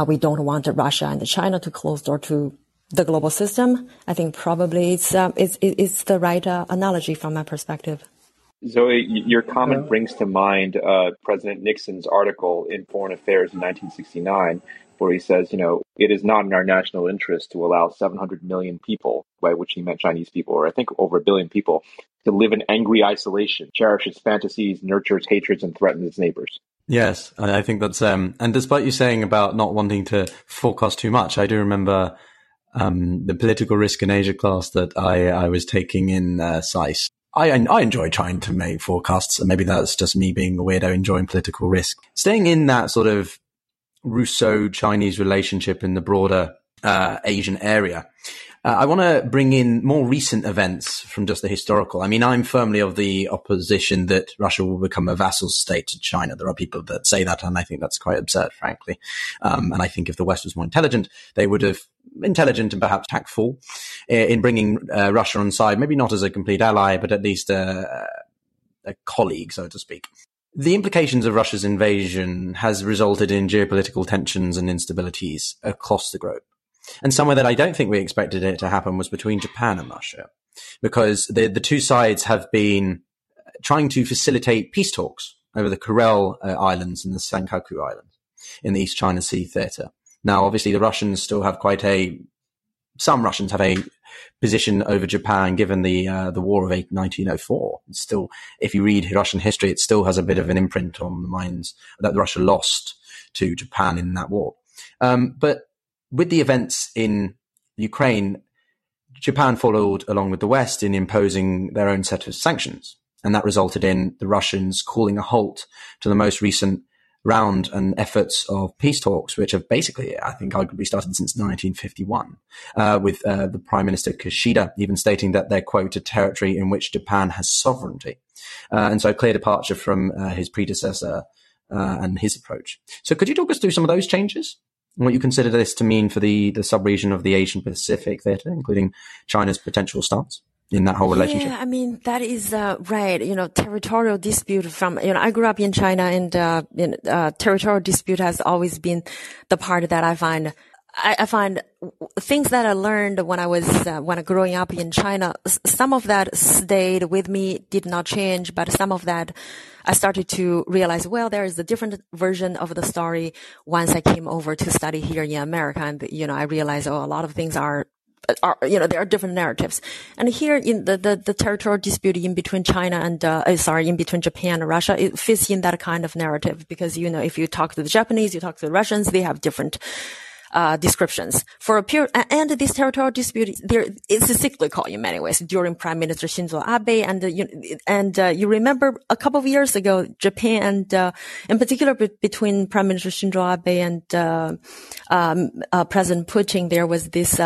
we don't want Russia and China to close door to the global system, I think probably it's the right analogy from my perspective. Zoe, your comment brings to mind President Nixon's article in Foreign Affairs in 1969, where he says, you know, it is not in our national interest to allow 700 million people, by which he meant Chinese people, or I think over a billion people, to live in angry isolation, cherish its fantasies, nurtures hatreds, and threatens its neighbors. Yes, I think that's, and despite you saying about not wanting to forecast too much, I do remember the political risk in Asia class that I was taking in SAIS. I enjoy trying to make forecasts, and maybe that's just me being a weirdo enjoying political risk. Staying in that sort of Russo-Chinese relationship in the broader Asian area, I want to bring in more recent events from just the historical. I mean, I'm firmly of the opposition that Russia will become a vassal state to China. There are people that say that, and I think that's quite absurd, frankly. And I think if the West was more intelligent, they would have intelligent and perhaps tactful in bringing Russia on side, maybe not as a complete ally, but at least a colleague, so to speak. The implications of Russia's invasion has resulted in geopolitical tensions and instabilities across the globe. And somewhere that I don't think we expected it to happen was between Japan and Russia, because the two sides have been trying to facilitate peace talks over the Kuril Islands and the Senkaku Islands in the East China Sea theater. Now, obviously, the Russians still have some Russians have a position over Japan, given the War of 1904. It's still, if you read Russian history, it still has a bit of an imprint on the minds that Russia lost to Japan in that war. But with the events in Ukraine, Japan followed along with the West in imposing their own set of sanctions. And that resulted in the Russians calling a halt to the most recent round and efforts of peace talks, which have basically, I think, arguably started since 1951, with the Prime Minister Kishida even stating that they're, quote, a territory in which Japan has sovereignty. And so a clear departure from his predecessor and his approach. So could you talk us through some of those changes? What you consider this to mean for the sub-region of the Asian Pacific theater, including China's potential stance in that whole relationship? Yeah, I mean, that is right. You know, territorial dispute from, you know, I grew up in China, and territorial dispute has always been the part that I find. I find things that I learned when I was when growing up in China, some of that stayed with me, did not change, but some of that I started to realize, well, there is a different version of the story once I came over to study here in America. And, you know, I realized, oh, a lot of things are, you know, there are different narratives. And here in the territorial dispute in between China and, in between Japan and Russia, it fits in that kind of narrative because, you know, if you talk to the Japanese, you talk to the Russians, they have different descriptions for a period, and this territorial dispute there is cyclical in many ways during Prime Minister Shinzo Abe, and you remember a couple of years ago, Japan and in particular between Prime Minister Shinzo Abe and President Putin, there was this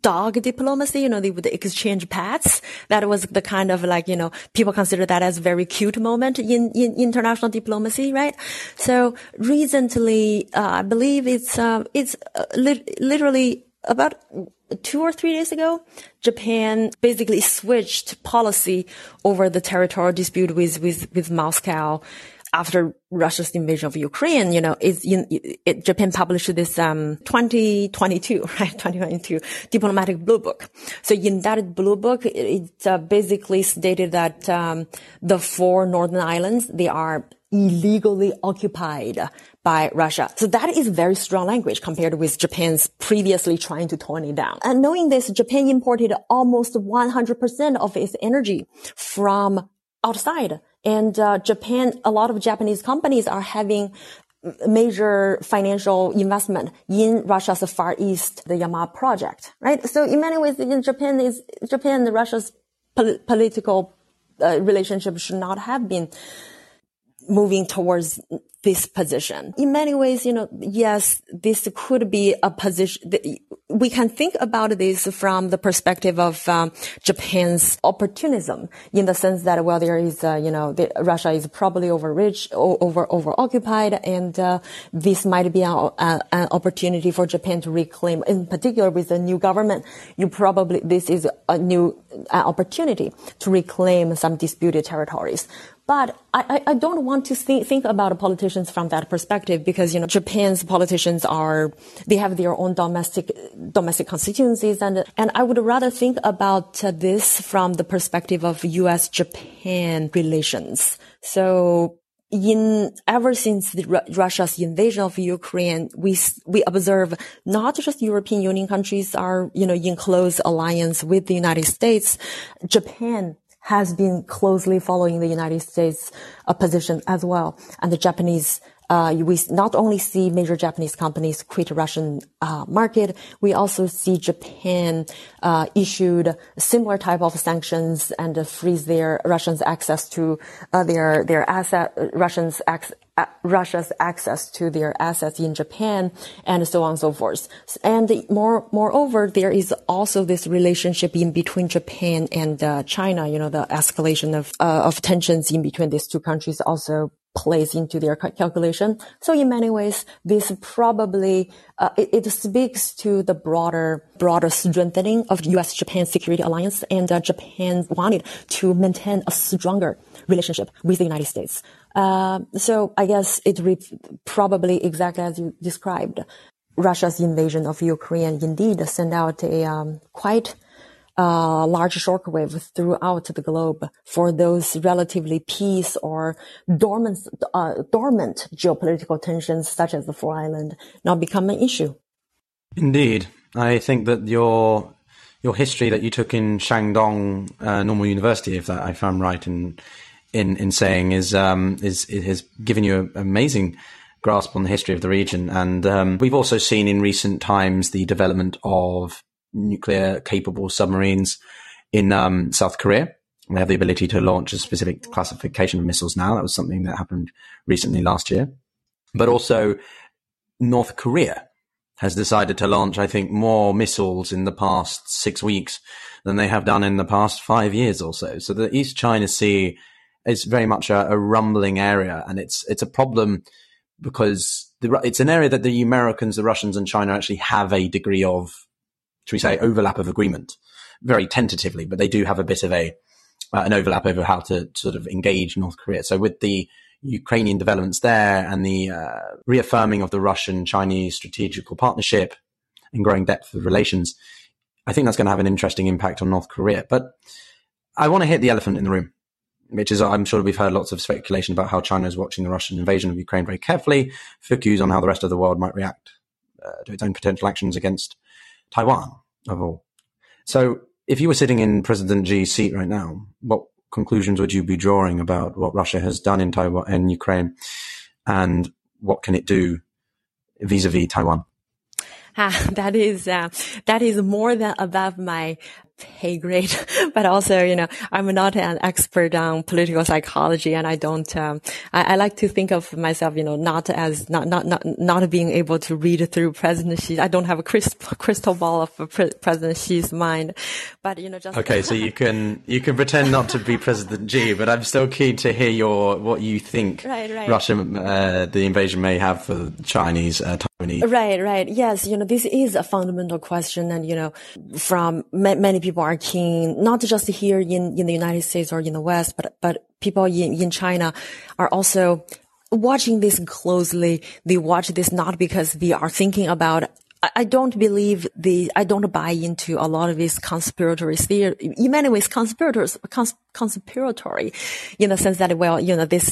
dog diplomacy, you know, they would exchange pets. That was the kind of like, you know, people consider that as very cute moment in international diplomacy, right? So recently, I believe it's literally about 2 or 3 days ago, Japan basically switched policy over the territorial dispute with Moscow. After Russia's invasion of Ukraine, you know, Japan published this 2022 diplomatic blue book. So in that blue book, it basically stated that the four northern islands, they are illegally occupied by Russia. So that is very strong language compared with Japan's previously trying to tone it down. And knowing this, Japan imported almost 100% of its energy from outside. And Japan, a lot of Japanese companies are having major financial investment in Russia's Far East, the Yamal project, right? So in many ways, in Japan and Russia's political relationship should not have been moving towards this position. In many ways, you know, yes, this could be a position that we can think about this from the perspective of Japan's opportunism, in the sense that, well, there is, Russia is probably over occupied, and this might be an opportunity for Japan to reclaim. In particular, with the new government, this is a new opportunity to reclaim some disputed territories. But I don't want to think about politicians from that perspective, because, you know, Japan's politicians they have their own domestic constituencies. And I would rather think about this from the perspective of U.S.-Japan relations. So ever since Russia's invasion of Ukraine, we observe not just European Union countries are, you know, in close alliance with the United States. Japan has been closely following the United States position as well. And the Japanese, we not only see major Japanese companies quit Russian market, we also see Japan issued similar type of sanctions and freeze their Russians access to their asset, Russia's access to their assets in Japan, and so on and so forth. And moreover, there is also this relationship in between Japan and China. You know, the escalation of tensions in between these two countries also plays into their calculation. So in many ways, this probably it speaks to the broader strengthening of U.S.-Japan security alliance, and Japan wanted to maintain a stronger relationship with the United States. So I guess it probably exactly as you described, Russia's invasion of Ukraine indeed sent out a quite large shockwave throughout the globe for those relatively peace or dormant geopolitical tensions such as the Four Islands now become an issue. Indeed. I think that your history that you took in Shandong Normal University, if I'm right in saying, is it has given you an amazing grasp on the history of the region. And we've also seen in recent times the development of nuclear-capable submarines in South Korea. They have the ability to launch a specific classification of missiles now. That was something that happened recently last year. But also, North Korea has decided to launch, I think, more missiles in the past 6 weeks than they have done in the past 5 years or so. So the East China Sea is very much a rumbling area, and it's a problem because it's an area that the Americans, the Russians, and China actually have a degree of, should we say, overlap of agreement, very tentatively, but they do have a bit of an overlap over how to sort of engage North Korea. So with the Ukrainian developments there and the reaffirming of the Russian-Chinese strategical partnership and growing depth of relations, I think that's going to have an interesting impact on North Korea. But I want to hit the elephant in the room, which is, I'm sure we've heard lots of speculation about how China is watching the Russian invasion of Ukraine very carefully for cues on how the rest of the world might react to its own potential actions against Taiwan, of all. So if you were sitting in President Xi's seat right now, what conclusions would you be drawing about what Russia has done in Taiwan and Ukraine, and what can it do vis-a-vis Taiwan? That is more than above my pay grade, but also, you know, I'm not an expert on political psychology, and I don't. I like to think of myself, you know, not being able to read through President Xi. I don't have a crystal ball of President Xi's mind, but you know, just okay. So you can pretend not to be President Xi, but I'm still keen to hear what you think Russia, the invasion may have for the Chinese. Right. Yes, you know, this is a fundamental question, and you know, from many people are keen, not just here in the United States or in the West, but people in China are also watching this closely. They watch this not because they are thinking about. I don't buy into a lot of these conspiratory theory, in many ways conspiratory, in the sense that, well, you know, this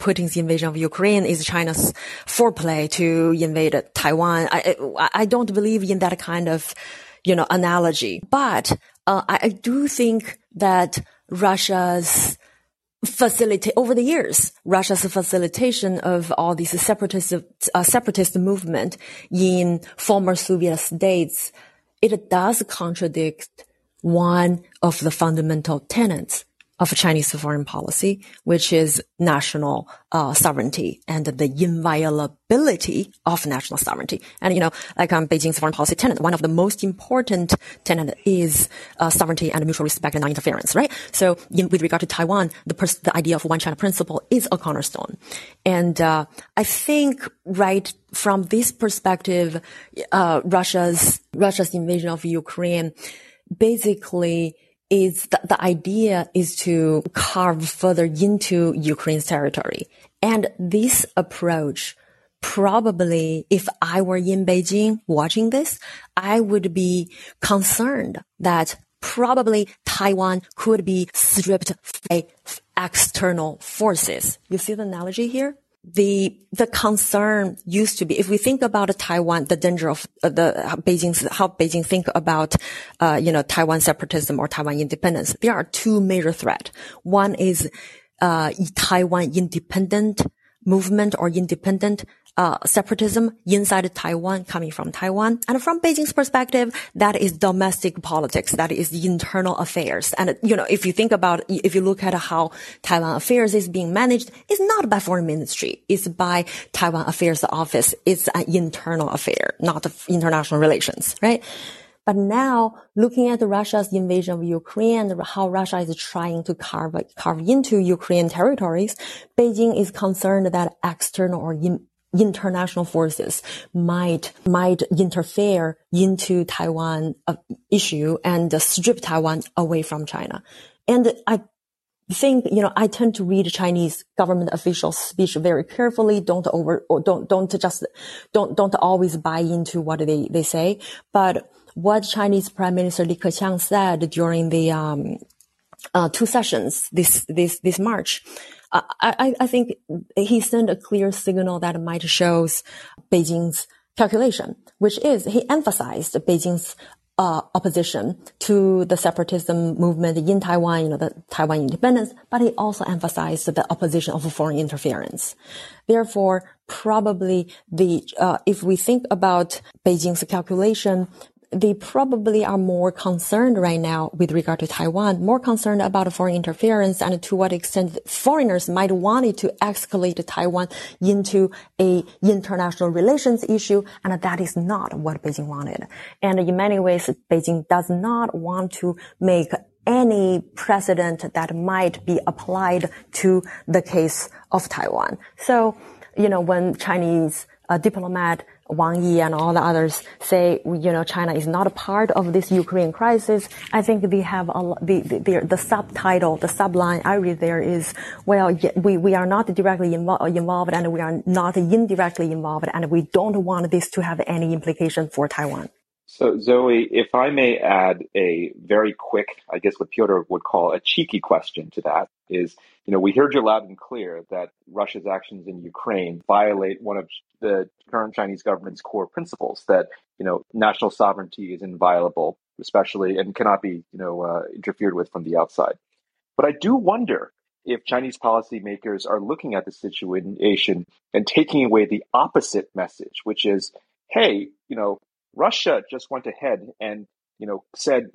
Putin's invasion of Ukraine is China's foreplay to invade Taiwan. I don't believe in that kind of, you know, analogy. But, I do think that Russia's over the years, Russia's facilitation of all these separatist movement in former Soviet states, it does contradict one of the fundamental tenets of Chinese foreign policy, which is national sovereignty and the inviolability of national sovereignty. And, you know, like Beijing's foreign policy tenet, one of the most important tenet is sovereignty and mutual respect and non-interference, right? So with regard to Taiwan, the idea of one China principle is a cornerstone. And I think right from this perspective, Russia's invasion of Ukraine basically is the idea is to carve further into Ukraine's territory. And this approach, probably if I were in Beijing watching this, I would be concerned that probably Taiwan could be stripped by external forces. You see the analogy here? The concern used to be, if we think about Taiwan, the danger of how Beijing think about, Taiwan separatism or Taiwan independence, there are two major threats. One is, Taiwan independent movement or independent separatism inside Taiwan, coming from Taiwan. And from Beijing's perspective, that is domestic politics. That is internal affairs. And, if you look at how Taiwan affairs is being managed, it's not by foreign ministry. It's by Taiwan affairs office. It's an internal affair, not international relations, right? But now, looking at Russia's invasion of Ukraine and how Russia is trying to carve into Ukraine territories, Beijing is concerned that external or international forces might interfere into Taiwan issue and strip Taiwan away from China. And I think, I tend to read Chinese government officials' speech very carefully. Don't always buy into what they say. But what Chinese Prime Minister Li Keqiang said during the two sessions this March, I think he sent a clear signal that might shows Beijing's calculation, which is he emphasized Beijing's opposition to the separatism movement in Taiwan, the Taiwan independence, but he also emphasized the opposition of foreign interference. Therefore, probably if we think about Beijing's calculation, they probably are more concerned right now with regard to Taiwan, more concerned about foreign interference and to what extent foreigners might want it to escalate Taiwan into a international relations issue. And that is not what Beijing wanted. And in many ways, Beijing does not want to make any precedent that might be applied to the case of Taiwan. So, when Chinese diplomat Wang Yi and all the others say, China is not a part of this Ukraine crisis, I think they have the subtitle, the subline I read there is, well, we are not directly involved and we are not indirectly involved, and we don't want this to have any implication for Taiwan. So, Zoe, if I may add a very quick, I guess what Piotr would call a cheeky question to that is, we heard you loud and clear that Russia's actions in Ukraine violate one of the current Chinese government's core principles, that, national sovereignty is inviolable, especially, and cannot be, interfered with from the outside. But I do wonder if Chinese policymakers are looking at the situation and taking away the opposite message, which is, hey, Russia just went ahead and, said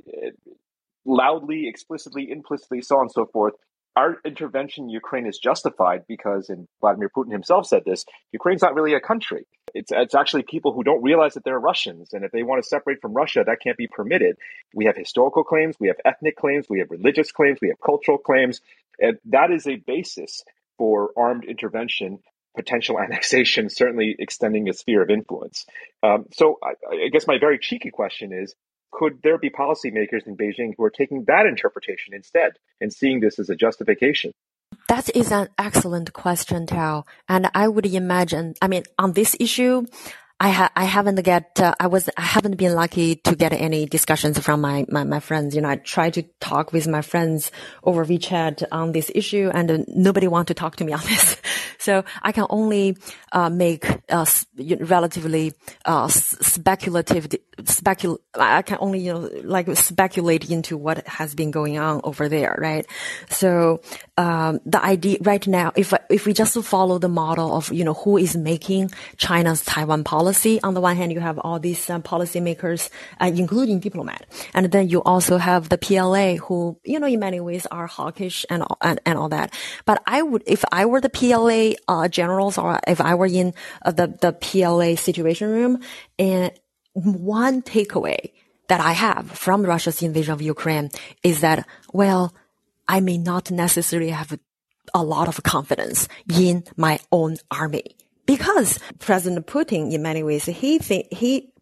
loudly, explicitly, implicitly, so on and so forth, our intervention in Ukraine is justified because, and Vladimir Putin himself said this, Ukraine's not really a country. It's actually people who don't realize that they're Russians. And if they want to separate from Russia, that can't be permitted. We have historical claims, we have ethnic claims, we have religious claims, we have cultural claims. And that is a basis for armed intervention, potential annexation, certainly extending a sphere of influence. So I guess my very cheeky question is, could there be policymakers in Beijing who are taking that interpretation instead and seeing this as a justification? That is an excellent question, Tao. And I would imagine, on this issue, I haven't been lucky to get any discussions from my friends. I try to talk with my friends over WeChat on this issue and nobody want to talk to me on this. So I can only, speculate into what has been going on over there, right? So, the idea right now, if we just follow the model of, who is making China's Taiwan policy, on the one hand, you have all these policymakers, including diplomat. And then you also have the PLA who, in many ways are hawkish and all that. But if I were the PLA, generals, or if I were in the PLA situation room, and one takeaway that I have from Russia's invasion of Ukraine is that, well, I may not necessarily have a lot of confidence in my own army. Because President Putin, in many ways, he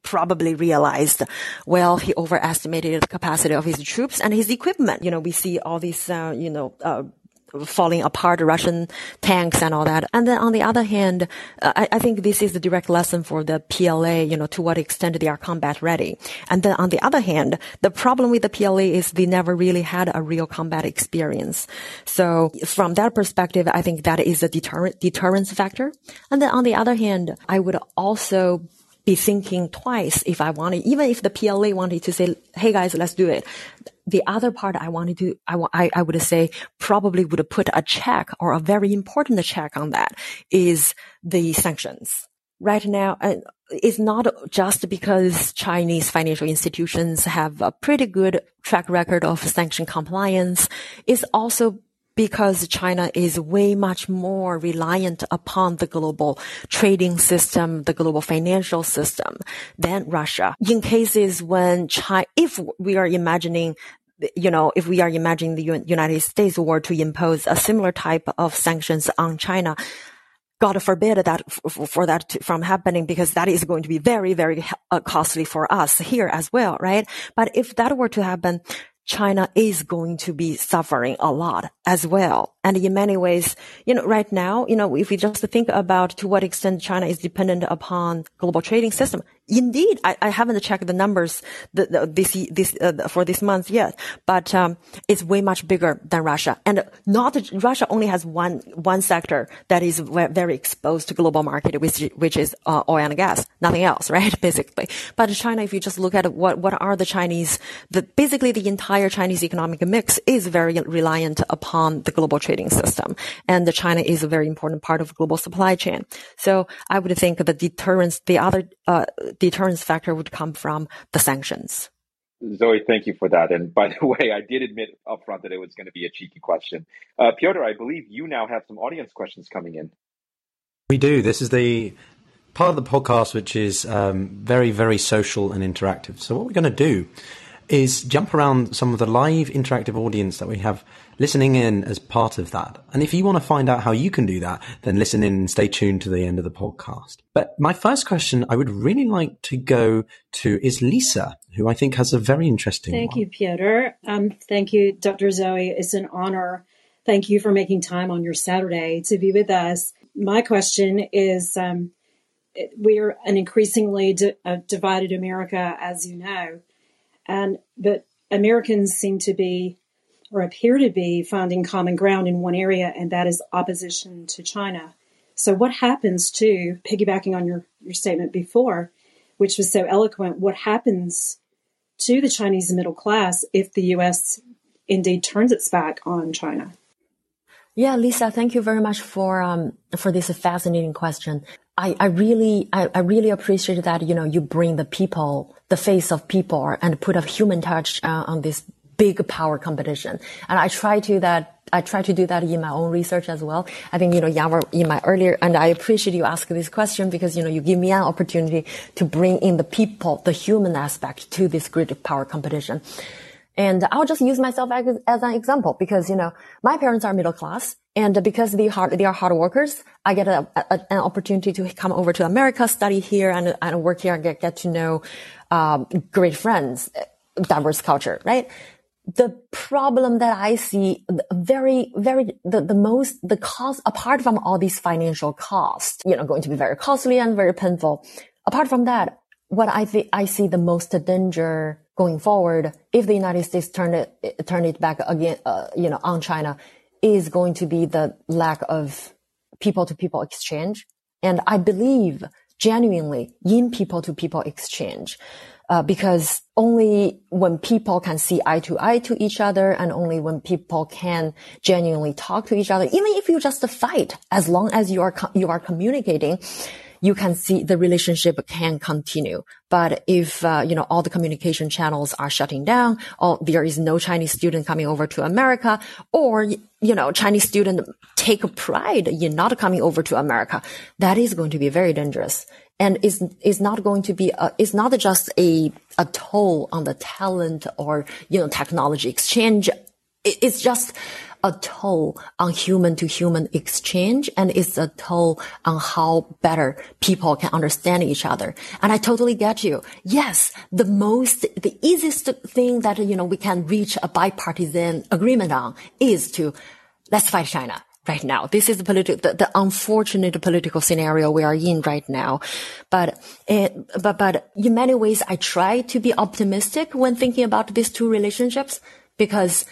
probably realized, well, he overestimated the capacity of his troops and his equipment. You know, we see all these, falling apart Russian tanks and all that. And then on the other hand, I think this is the direct lesson for the PLA, you know, to what extent they are combat ready. And then on the other hand, the problem with the PLA is they never really had a real combat experience. So from that perspective, I think that is a deterrence factor. And then on the other hand, I would also be thinking twice if I wanted, even if the PLA wanted to say, hey guys, let's do it. The other part I wanted to, I would say probably would put a check or a very important check on that is the sanctions. Right now, it's not just because Chinese financial institutions have a pretty good track record of sanction compliance. It's also because China is way much more reliant upon the global trading system, the global financial system than Russia. In cases when China, if we are imagining, you know, if we are imagining the United States were to impose a similar type of sanctions on China, God forbid that for that from happening, because that is going to be very, very costly for us here as well, right? But if that were to happen, China is going to be suffering a lot as well. And in many ways, you know, right now, you know, if we just think about to what extent China is dependent upon global trading system, indeed, I haven't checked the numbers for this month yet, but it's way much bigger than Russia. And not Russia only has one sector that is very exposed to global market, which is oil and gas, nothing else, right? Basically, but China, if you just look at what are the Chinese, basically the entire Chinese economic mix is very reliant upon the global trading system, and China is a very important part of global supply chain. So I would think the deterrence, the other deterrence factor would come from the sanctions. Zoe, thank you for that. And by the way, I did admit up front that it was going to be a cheeky question. Piotr, I believe you now have some audience questions coming in. We do. This is the part of the podcast which is very, very social and interactive. So what we're going to do is jump around some of the live interactive audience that we have listening in as part of that. And if you want to find out how you can do that, then listen in and stay tuned to the end of the podcast. But my first question, I would really like to go to is Lisa, who I think has a very interesting one. Thank you, Piotr. Thank you, Dr. Zoe. It's an honor. Thank you for making time on your Saturday to be with us. My question is, we're an increasingly divided America, as you know. But Americans seem to be, or appear to be, finding common ground in one area, and that is opposition to China. So what happens to, piggybacking on your statement before, which was so eloquent, what happens to the Chinese middle class if the U.S. indeed turns its back on China? Yeah, Lisa, thank you very much for this fascinating question. I really appreciate that, you know, you bring the people, the face of people, and put a human touch on this big power competition. And I try to do that in my own research as well. I think, you know, Yavor, in my earlier, and I appreciate you asking this question because, you know, you give me an opportunity to bring in the people, the human aspect to this great power competition. And I'll just use myself as an example because, you know, my parents are middle class, and because they are hard workers, I get an opportunity to come over to America, study here and work here and get to know, great friends, diverse culture, right? The problem that I see the cost, apart from all these financial costs, you know, going to be very costly and very painful. Apart from that, what I see the most danger going forward, if the United States turn it back again, you know, on China, is going to be the lack of people-to-people exchange. And I believe genuinely in people-to-people exchange, because only when people can see eye-to-eye to each other, and only when people can genuinely talk to each other, even if you just fight, as long as you are communicating, you can see the relationship can continue. But if, you know, all the communication channels are shutting down, or there is no Chinese student coming over to America, or, you know, Chinese student take pride in not coming over to America, that is going to be very dangerous. And is not going to be, it's not just a toll on the talent or, you know, technology exchange. It's just a toll on human-to-human exchange, and it's a toll on how better people can understand each other. And I totally get you. Yes, the easiest thing that, we can reach a bipartisan agreement on is to, let's fight China right now. This is the unfortunate political scenario we are in right now. But in many ways, I try to be optimistic when thinking about these two relationships, because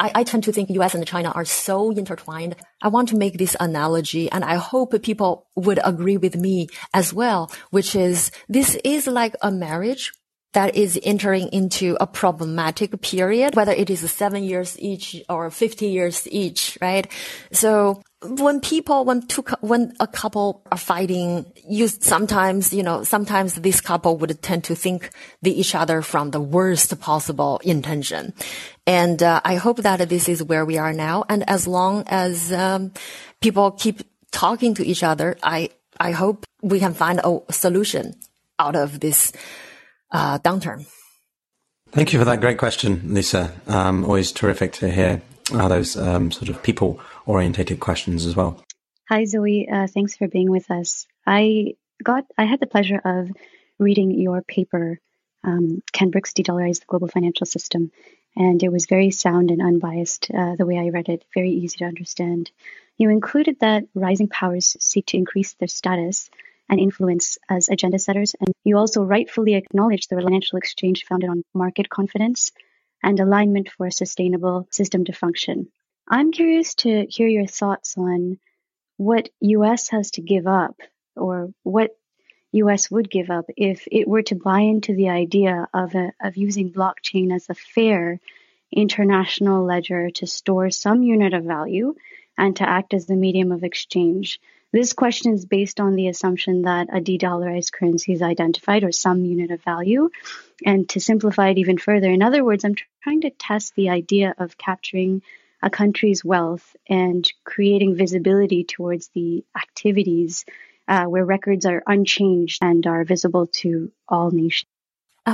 I tend to think U.S. and China are so intertwined. I want to make this analogy, and I hope people would agree with me as well, which is this is like a marriage that is entering into a problematic period, whether it is 7 years each or 50 years each, right? So when a couple are fighting, sometimes this couple would tend to think each other from the worst possible intention. And I hope that this is where we are now. And as long as people keep talking to each other, I hope we can find a solution out of this downturn. Thank you for that great question, Lisa. Always terrific to hear those sort of people-orientated questions as well. Hi, Zoe. Thanks for being with us. I had the pleasure of reading your paper, Can BRICS De-Dollarize the Global Financial System? And it was very sound and unbiased, the way I read it, very easy to understand. You included that rising powers seek to increase their status and influence as agenda setters. And you also rightfully acknowledge the financial exchange founded on market confidence and alignment for a sustainable system to function. I'm curious to hear your thoughts on what U.S. has to give up, or what U.S. would give up if it were to buy into the idea of using blockchain as a fair international ledger to store some unit of value and to act as the medium of exchange. This question is based on the assumption that a de-dollarized currency is identified, or some unit of value. And to simplify it even further, in other words, I'm trying to test the idea of capturing a country's wealth and creating visibility towards the activities where records are unchanged and are visible to all nations.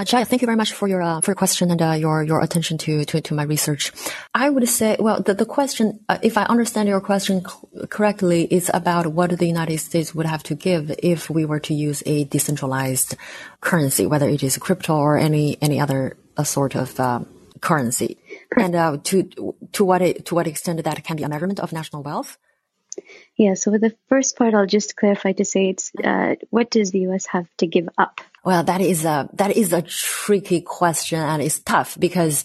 Jaya, thank you very much for your question and your attention to my research. I would say, well, the question, if I understand your question correctly, is about what the United States would have to give if we were to use a decentralized currency, whether it is crypto or any other sort of currency, and to what extent that can be a measurement of national wealth. Yeah. So with the first part, I'll just clarify to say it's what does the U.S. have to give up? Well, that is a tricky question, and it's tough because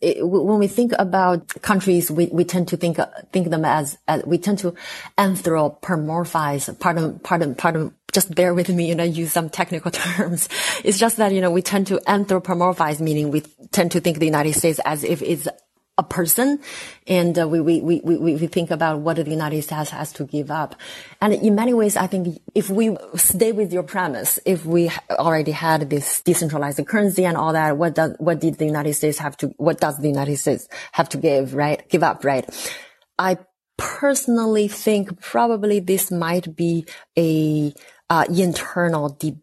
when we think about countries, we tend to think them as we tend to anthropomorphize. Pardon. Just bear with me, use some technical terms. It's just that we tend to anthropomorphize, meaning we tend to think the United States as if it's a person, and we think about what the United States has to give up. And in many ways, I think if we stay with your premise, if we already had this decentralized currency and all that, what does the United States have to give, right? Give up, right? I personally think probably this might be a internal debate,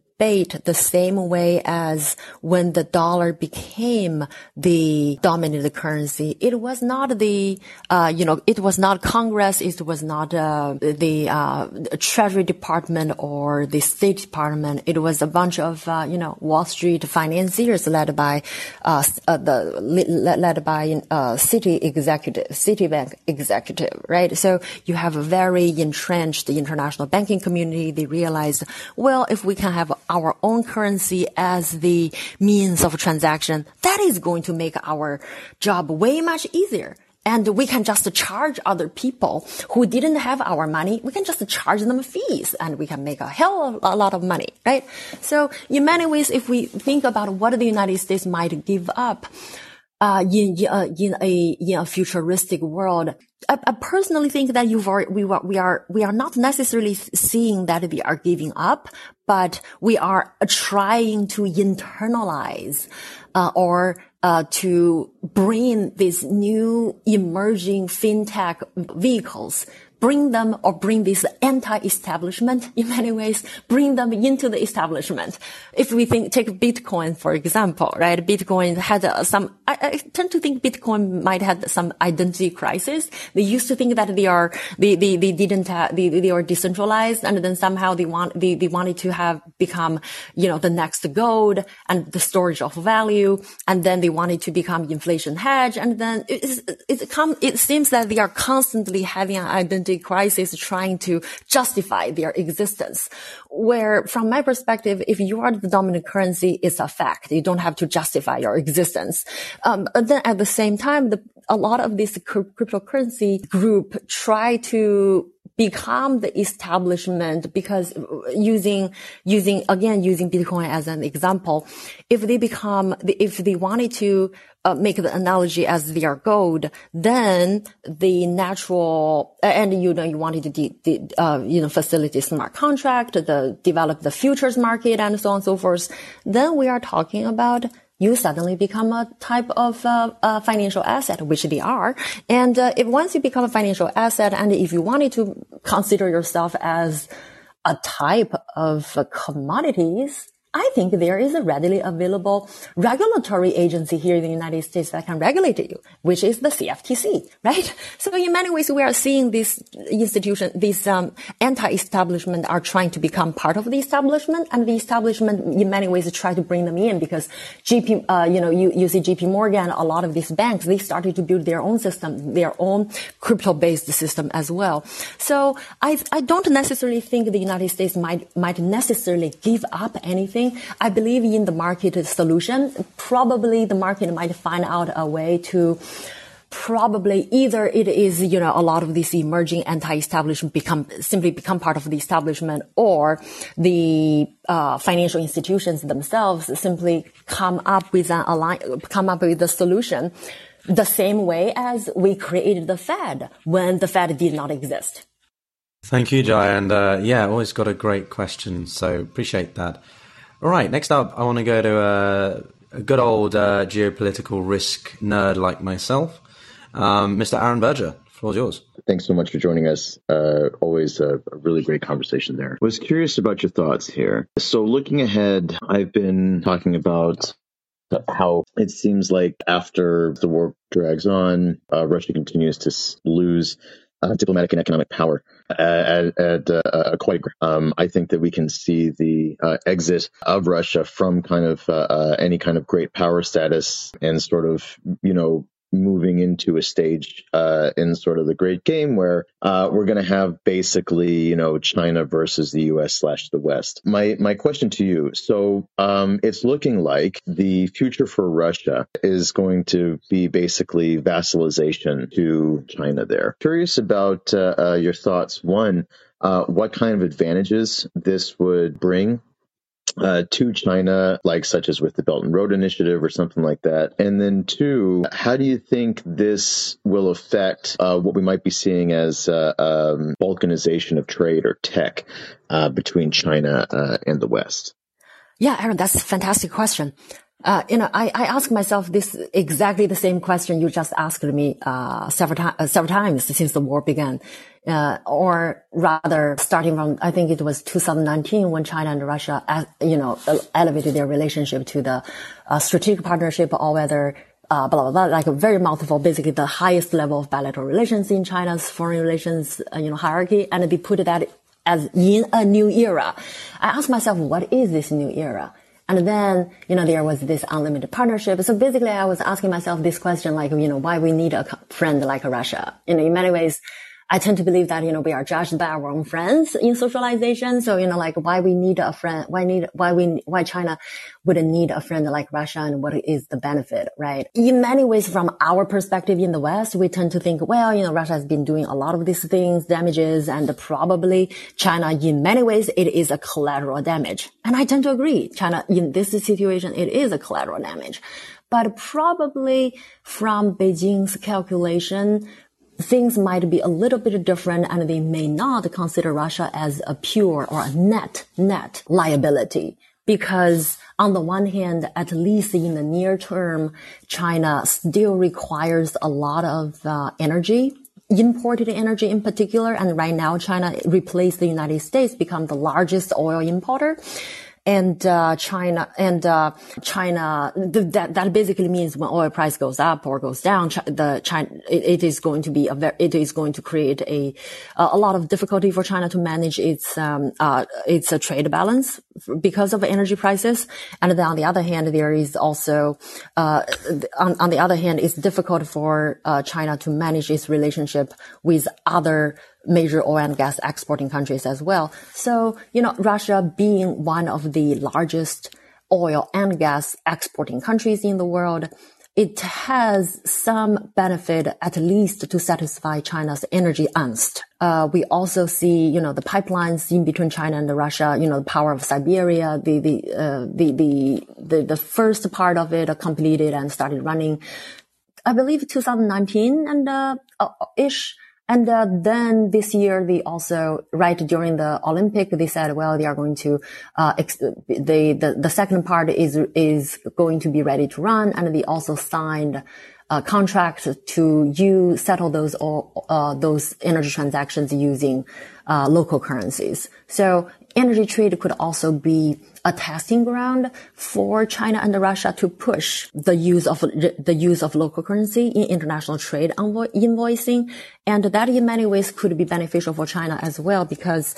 the same way as when the dollar became the dominant currency. It was not it was not Congress, it was not the Treasury Department or the State Department. It was a bunch of Wall Street financiers led by Citibank executive, right? So you have a very entrenched international banking community. They realized, well, if we can have our own currency as the means of transaction, that is going to make our job way much easier. And we can just charge other people who didn't have our money. We can just charge them fees, and we can make a hell of a lot of money, right? So in many ways, if we think about what the United States might give up in a futuristic world, I personally think that we are not necessarily seeing that we are giving up, but we are trying to internalize or to bring these new emerging fintech vehicles bring them or bring this anti-establishment in many ways, bring them into the establishment. If we think, take Bitcoin, for example, right? Bitcoin had some, I tend to think Bitcoin might have some identity crisis. They used to think that they are decentralized, and then somehow they wanted to have become, you know, the next gold and the storage of value. And then they wanted to become inflation hedge. And then it seems that they are constantly having an identity crisis, trying to justify their existence. Where from my perspective, if you are the dominant currency, it's a fact. You don't have to justify your existence. And then at the same time, a lot of this cryptocurrency group try to become the establishment, because using Bitcoin as an example, if they wanted to make the analogy as their gold, then the natural, and you wanted to facilitate smart contract, develop the futures market, and so on and so forth, then we are talking about you suddenly become a type of financial asset, which they are. And if once you become a financial asset, and if you wanted to consider yourself as a type of commodities, I think there is a readily available regulatory agency here in the United States that can regulate you, which is the CFTC, right? So in many ways, we are seeing this institution, these anti-establishment are trying to become part of the establishment, and the establishment in many ways try to bring them in, because you see JP Morgan, a lot of these banks, they started to build their own system, their own crypto-based system as well. So I don't necessarily think the United States might necessarily give up anything. I believe in the market solution. Probably the market might find out a way to either it is, a lot of these emerging anti-establishment simply become part of the establishment, or the financial institutions themselves simply come up with a solution, the same way as we created the Fed when the Fed did not exist. Thank you, Jai. And always got a great question. So appreciate that. All right, next up, I want to go to a good old geopolitical risk nerd like myself, Mr. Aaron Berger. The floor is yours. Thanks so much for joining us. Always a really great conversation there. Was curious about your thoughts here. So looking ahead, I've been talking about how it seems like after the war drags on, Russia continues to lose diplomatic and economic power at quite. I think that we can see the exit of Russia from kind of any kind of great power status, and sort of moving into a stage in sort of the great game where we're going to have basically China versus the U.S. / the West. My question to you: so it's looking like the future for Russia is going to be basically vassalization to China. There, curious about your thoughts. One, what kind of advantages this would bring to China, like such as with the Belt and Road Initiative or something like that? And then two, how do you think this will affect what we might be seeing as balkanization of trade or tech between China and the West? Yeah, Aaron, that's a fantastic question. I ask myself this exactly the same question you just asked me several times since the war began, or rather starting from, I think it was 2019 when China and Russia, elevated their relationship to the strategic partnership, or whether like a very mouthful, basically the highest level of bilateral relations in China's foreign relations, hierarchy, and they put that as in a new era. I ask myself, what is this new era? And then, there was this unlimited partnership. So basically, I was asking myself this question, like, why we need a friend like Russia. In many ways, I tend to believe that, we are judged by our own friends in socialization. So, like why China wouldn't need a friend like Russia, and what is the benefit, right? In many ways, from our perspective in the West, we tend to think, well, Russia has been doing a lot of these things, damages, and probably China, in many ways, it is a collateral damage. And I tend to agree. China, in this situation, it is a collateral damage. But probably from Beijing's calculation, things might be a little bit different, and they may not consider Russia as a pure or a net liability. Because on the one hand, at least in the near term, China still requires a lot of energy imported energy in particular. And right now, China replaced the United States, become the largest oil importer. And, China, that basically means when oil price goes up or goes down, it is going to create a lot of difficulty for China to manage its trade balance because of energy prices. And then on the other hand, there is also, on the other hand, it's difficult for, China to manage its relationship with other major oil and gas exporting countries as well. So, you know, Russia being one of the largest oil and gas exporting countries in the world, it has some benefit at least to satisfy China's energy angst. We also see, you know, the pipelines in between China and Russia, you know, the power of Siberia, the first part of it completed and started running, I believe 2019 and, ish. And then this year, they also, right during the Olympic, they said, well, they are going to, the second part is going to be ready to run. And they also signed a contract to settle those energy transactions using, local currencies. So energy trade could also be a testing ground for China and Russia to push the use of local currency in international trade invoicing. And that in many ways could be beneficial for China as well, because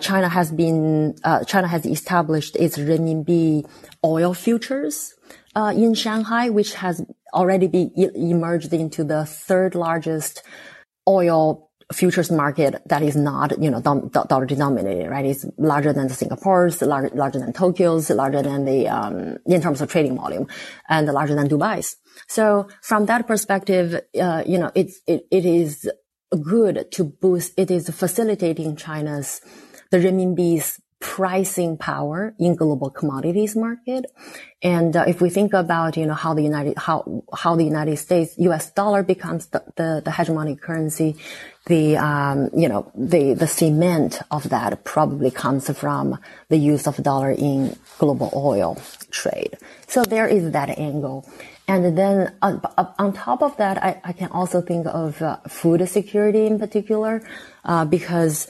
China has established its renminbi oil futures in Shanghai, which has already been emerged into the third largest oil futures market that is not, you know, dollar denominated, right? It's larger than Singapore's, larger than Tokyo's, larger than the, in terms of trading volume, and larger than Dubai's. So from that perspective, you know, it is good to boost, it is facilitating China's, the renminbi's pricing power in global commodities market. And if we think about, you know, how the United States US dollar becomes the hegemonic currency, the cement of that probably comes from the use of dollar in global oil trade. So there is that angle. And then on top of that, I can also think of food security in particular, because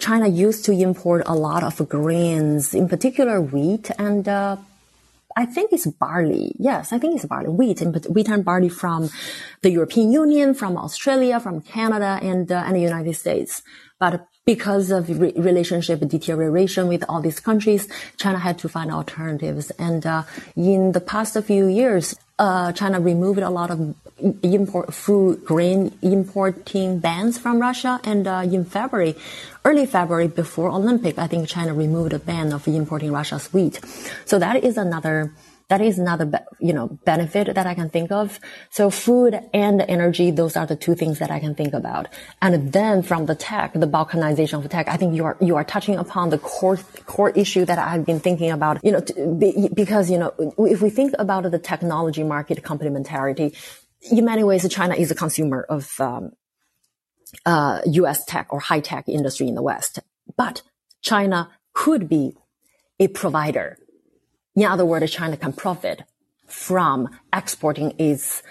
China used to import a lot of grains, in particular wheat and I think it's barley. Wheat and barley from the European Union, from Australia, from Canada, and the United States. But because of relationship deterioration with all these countries, China had to find alternatives. And in the past few years, China removed a lot of grain importing bans from Russia. And in early February, before Olympic, I think China removed a ban of importing Russia's wheat. So that is another, you know, benefit that I can think of. So food and energy, those are the two things that I can think about. And then from the tech, the balkanization of tech, I think you are touching upon the core issue that I've been thinking about, you know, because, you know, if we think about the technology market complementarity, in many ways, China is a consumer of, US tech or high tech industry in the West. But China could be a provider. In other words, China can profit from exporting its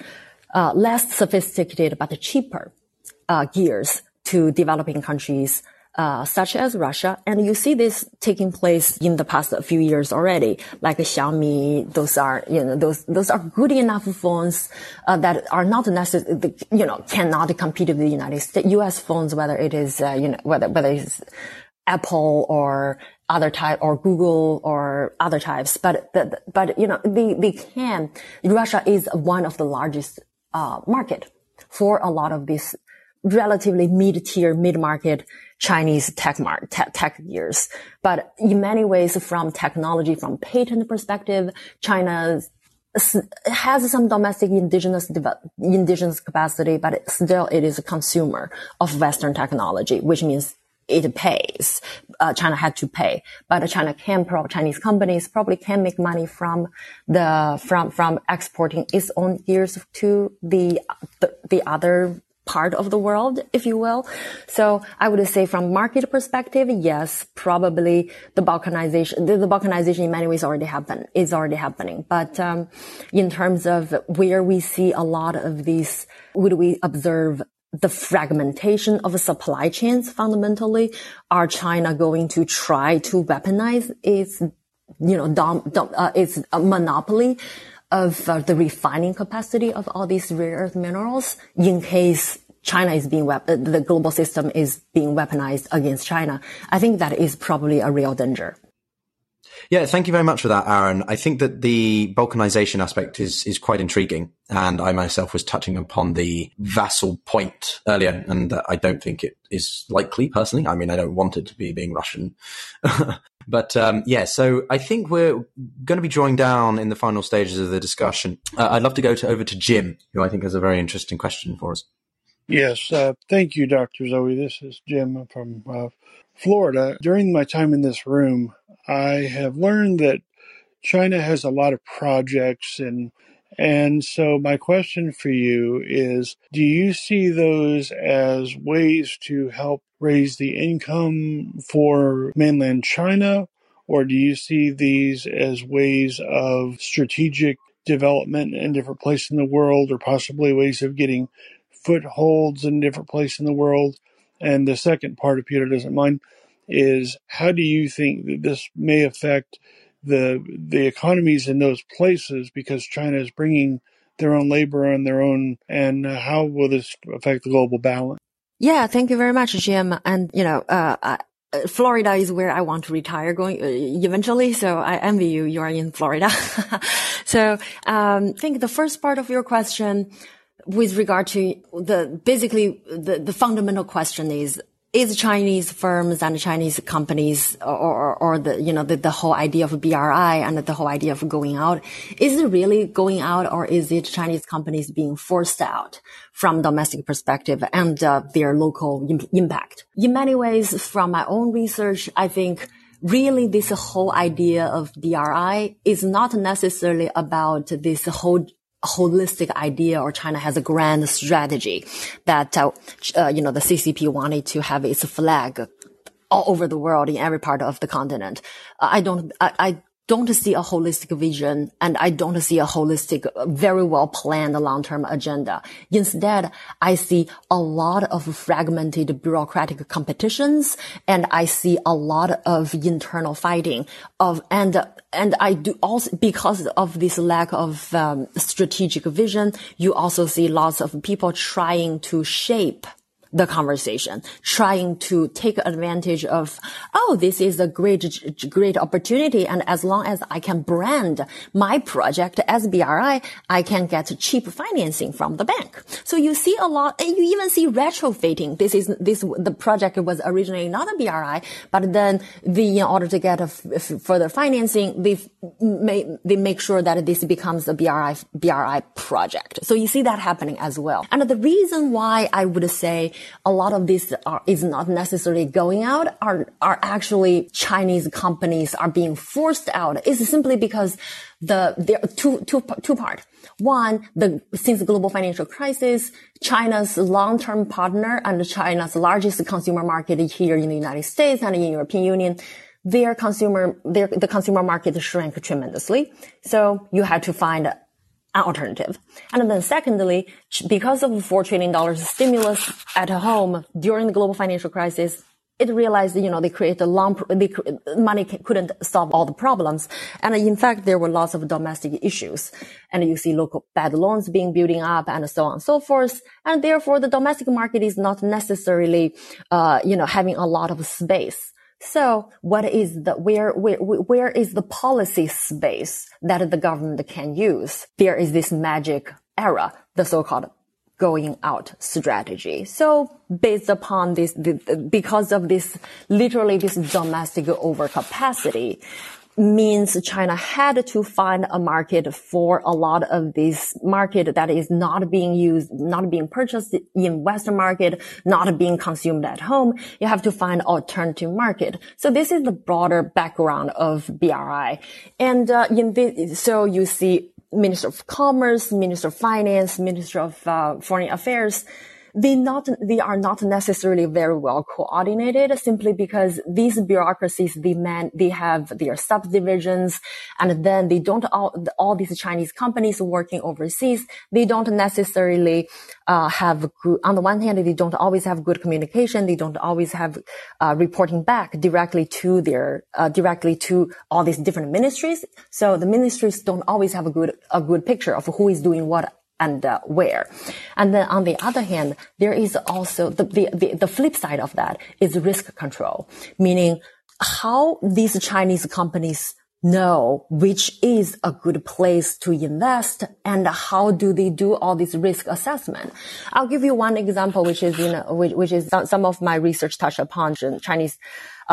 less sophisticated but cheaper gears to developing countries such as Russia. And you see this taking place in the past few years already, like Xiaomi. Those are good enough phones that are not necessary, you know, cannot compete with the United States, US phones, whether it is, you know, whether it's Apple or other type, or Google or other types. But, you know, they can. Russia is one of the largest, market for a lot of these relatively mid-tier, mid-market Chinese tech gears. But in many ways, from technology, from patent perspective, China has some domestic indigenous capacity, but still it is a consumer of Western technology, which means it pays. China had to pay, but Chinese companies probably can make money from exporting its own gears to the other part of the world, if you will. So I would say from market perspective, yes, probably the balkanization in many ways is already happening. But, in terms of where we see a lot of these, would we observe the fragmentation of supply chains fundamentally. Are China going to try to weaponize its, its monopoly of the refining capacity of all these rare earth minerals in case China is being the global system is being weaponized against China? I think that is probably a real danger. Yeah, thank you very much for that, Aaron. I think that the balkanization aspect is quite intriguing. And I myself was touching upon the vassal point earlier, and I don't think it is likely personally. I mean, I don't want it to be being Russian. But yeah, so I think we're going to be drawing down in the final stages of the discussion. I'd love to go over to Jim, who I think has a very interesting question for us. Yes, thank you, Dr. Zoe. This is Jim from Florida. During my time in this room, I have learned that China has a lot of projects, and so my question for you is, do you see those as ways to help raise the income for mainland China, or do you see these as ways of strategic development in different places in the world, or possibly ways of getting footholds in different places in the world? And the second part, if Peter doesn't mind, is how do you think that this may affect the economies in those places, because China is bringing their own labor and their own, and how will this affect the global balance? Yeah, thank you very much, Jim. And, Florida is where I want to retire eventually. So I envy you. You are in Florida. So I think the first part of your question with regard to the fundamental question is Chinese firms and Chinese companies or the whole idea of BRI and the whole idea of going out, is it really going out, or is it Chinese companies being forced out from domestic perspective and their local impact? In many ways, from my own research, I think really this whole idea of BRI is not necessarily about this whole holistic idea, or China has a grand strategy that, the CCP wanted to have its flag all over the world in every part of the continent. I don't see a holistic vision, and I don't see a holistic, very well planned long-term agenda. Instead, I see a lot of fragmented bureaucratic competitions, and I see a lot of internal fighting and I do also, because of this lack of strategic vision, you also see lots of people trying to shape the conversation, trying to take advantage of, this is a great opportunity. And as long as I can brand my project as BRI, I can get cheap financing from the bank. So you see a lot, and you even see retrofitting. The project was originally not a BRI, but then in order to get further financing, they make sure that this becomes a BRI project. So you see that happening as well. And the reason why I would say a lot of this is not necessarily going out, are actually Chinese companies are being forced out, is simply because there are two part. One, since the global financial crisis, China's long-term partner and China's largest consumer market here in the United States and in the European Union, the consumer market shrank tremendously. So you had to find alternative. And then secondly, because of $4 trillion stimulus at home during the global financial crisis, it realized, they created money couldn't solve all the problems. And in fact, there were lots of domestic issues. And you see local bad loans building up and so on and so forth. And therefore, the domestic market is not necessarily, having a lot of space. So what is where is the policy space that the government can use? There is this magic era, the so-called going out strategy. So based upon this, because of this, literally this domestic overcapacity, means China had to find a market for a lot of this market that is not being used, not being purchased in Western market, not being consumed at home. You have to find alternative market. So this is the broader background of BRI. And so you see Minister of Commerce, Minister of Finance, Minister of Foreign Affairs they are not necessarily very well coordinated, simply because these bureaucracies they have their subdivisions, and then they don't all these Chinese companies working overseas, they don't necessarily have good, on the one hand they don't always have good communication, they don't always have reporting back directly to their directly to all these different ministries. So the ministries don't always have a good picture of who is doing what and where. And then on the other hand, there is also the flip side of that is risk control, meaning how these Chinese companies know which is a good place to invest and how do they do all this risk assessment. I'll give you one example, which is, some of my research touched upon Chinese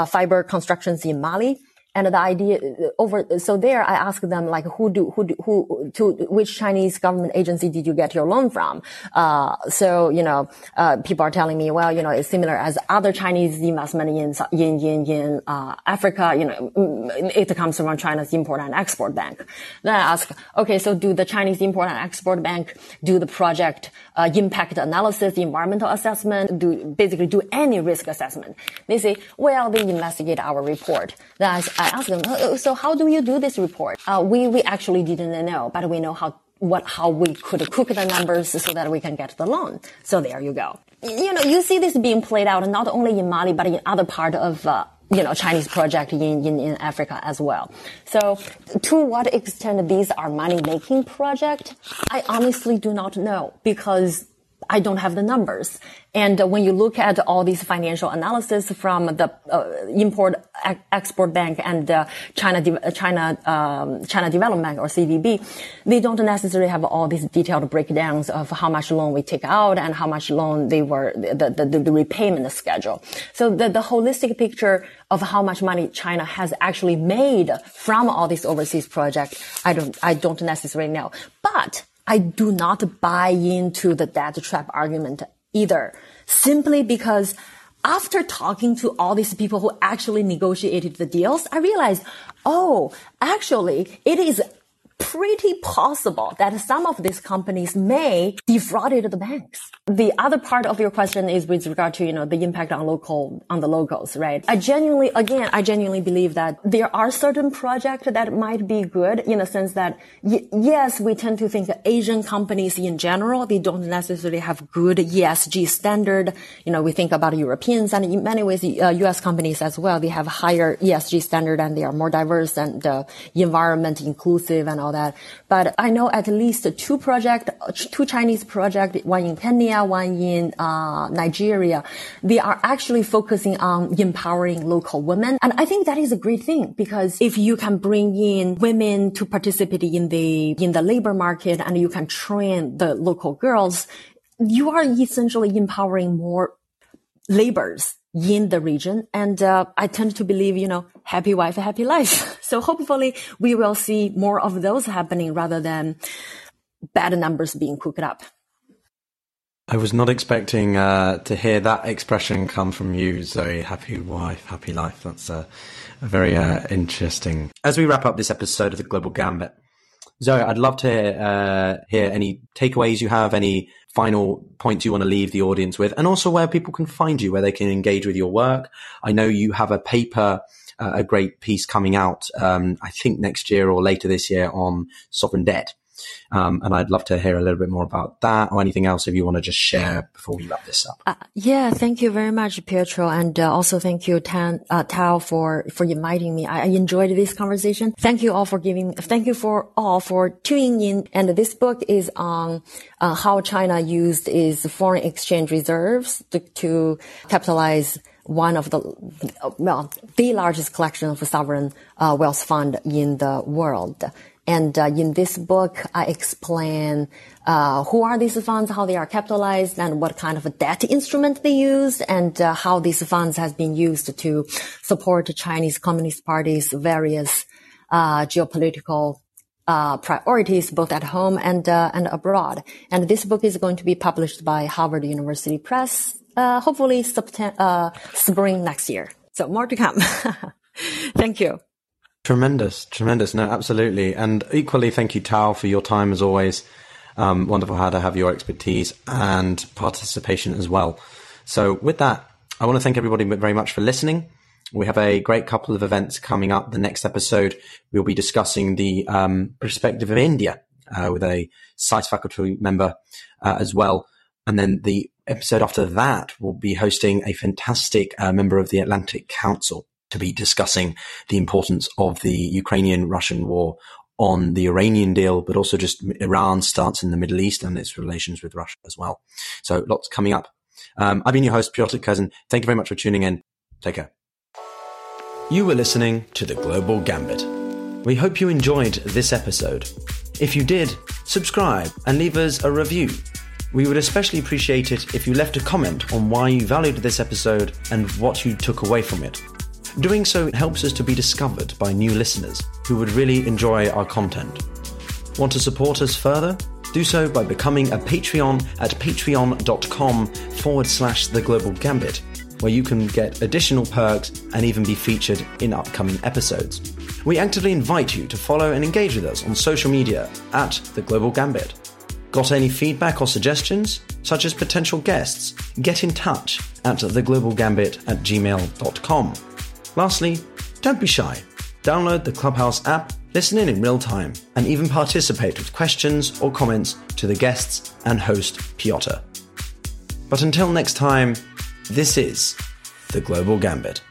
fiber constructions in Mali. And the idea there, I asked them, like, which Chinese government agency did you get your loan from? People are telling me, it's similar as other Chinese investment in Africa, it comes from China's Import and Export Bank. Then I ask, okay, so do the Chinese Import and Export Bank do the project, impact analysis, environmental assessment, do any risk assessment? They say, they investigate our report. Then I asked them, so how do you do this report? We actually didn't know, but we know how we could cook the numbers so that we can get the loan. So there you go. You see this being played out not only in Mali, but in other part of, Chinese project in Africa as well. So to what extent these are money-making project, I honestly do not know, because I don't have the numbers. And when you look at all these financial analysis from the Import Export Bank and China Development Bank, or CDB, they don't necessarily have all these detailed breakdowns of how much loan we take out and how much loan the repayment schedule. So the holistic picture of how much money China has actually made from all these overseas projects, I don't necessarily know. But I do not buy into the debt trap argument either, simply because after talking to all these people who actually negotiated the deals, I realized, actually, it is pretty possible that some of these companies may defrauded the banks. The other part of your question is with regard to, the impact on the locals, right? I genuinely believe that there are certain projects that might be good in the sense that, yes, we tend to think that Asian companies in general, they don't necessarily have good ESG standard. We think about Europeans and in many ways, US companies as well. They have higher ESG standard and they are more diverse and environment inclusive and all that. But I know at least two Chinese projects, one in Kenya, one in Nigeria. They are actually focusing on empowering local women. And I think that is a great thing, because if you can bring in women to participate in the labor market and you can train the local girls, you are essentially empowering more laborers in the region. And I tend to believe, happy wife, happy life. So hopefully we will see more of those happening rather than bad numbers being cooked up. I was not expecting to hear that expression come from you, Zoe. Happy wife, happy life. That's very interesting. As we wrap up this episode of The Global Gambit, Zoe, I'd love to hear any takeaways you have, any final points you want to leave the audience with, and also where people can find you, where they can engage with your work. I know you have a paper, a great piece coming out, I think next year or later this year, on sovereign debt. And I'd love to hear a little bit more about that, or anything else if you want to just share before we wrap this up. Thank you very much, Pietro. And also thank you, Tao, for inviting me. I enjoyed this conversation. Thank you for all for tuning in. And this book is on how China used its foreign exchange reserves to capitalize one of the largest collection of sovereign wealth fund in the world. And in this book, I explain who are these funds, how they are capitalized, and what kind of a debt instrument they used, and how these funds has been used to support the Chinese Communist Party's various geopolitical priorities, both at home and abroad. And this book is going to be published by Harvard University Press, hopefully spring next year. So more to come. Thank you. Tremendous. No, absolutely. And equally, thank you, Tao, for your time as always. Wonderful how to have your expertise and participation as well. So with that, I want to thank everybody very much for listening. We have a great couple of events coming up. The next episode, we'll be discussing the perspective of India with a science faculty member as well. And then the episode after that, we'll be hosting a fantastic member of the Atlantic Council to be discussing the importance of the Ukrainian-Russian war on the Iranian deal, but also just Iran's stance in the Middle East and its relations with Russia as well. So lots coming up. I've been your host, Piotr Kurzin. Thank you very much for tuning in. Take care. You were listening to The Global Gambit. We hope you enjoyed this episode. If you did, subscribe and leave us a review. We would especially appreciate it if you left a comment on why you valued this episode and what you took away from it. Doing so helps us to be discovered by new listeners who would really enjoy our content. Want to support us further? Do so by becoming a Patreon at patreon.com/theglobalgambit, where you can get additional perks and even be featured in upcoming episodes. We actively invite you to follow and engage with us on social media at The Global Gambit. Got any feedback or suggestions, such as potential guests? Get in touch at theglobalgambit@gmail.com. Lastly, don't be shy. Download the Clubhouse app, listen in real time, and even participate with questions or comments to the guests and host Piotr. But until next time, this is The Global Gambit.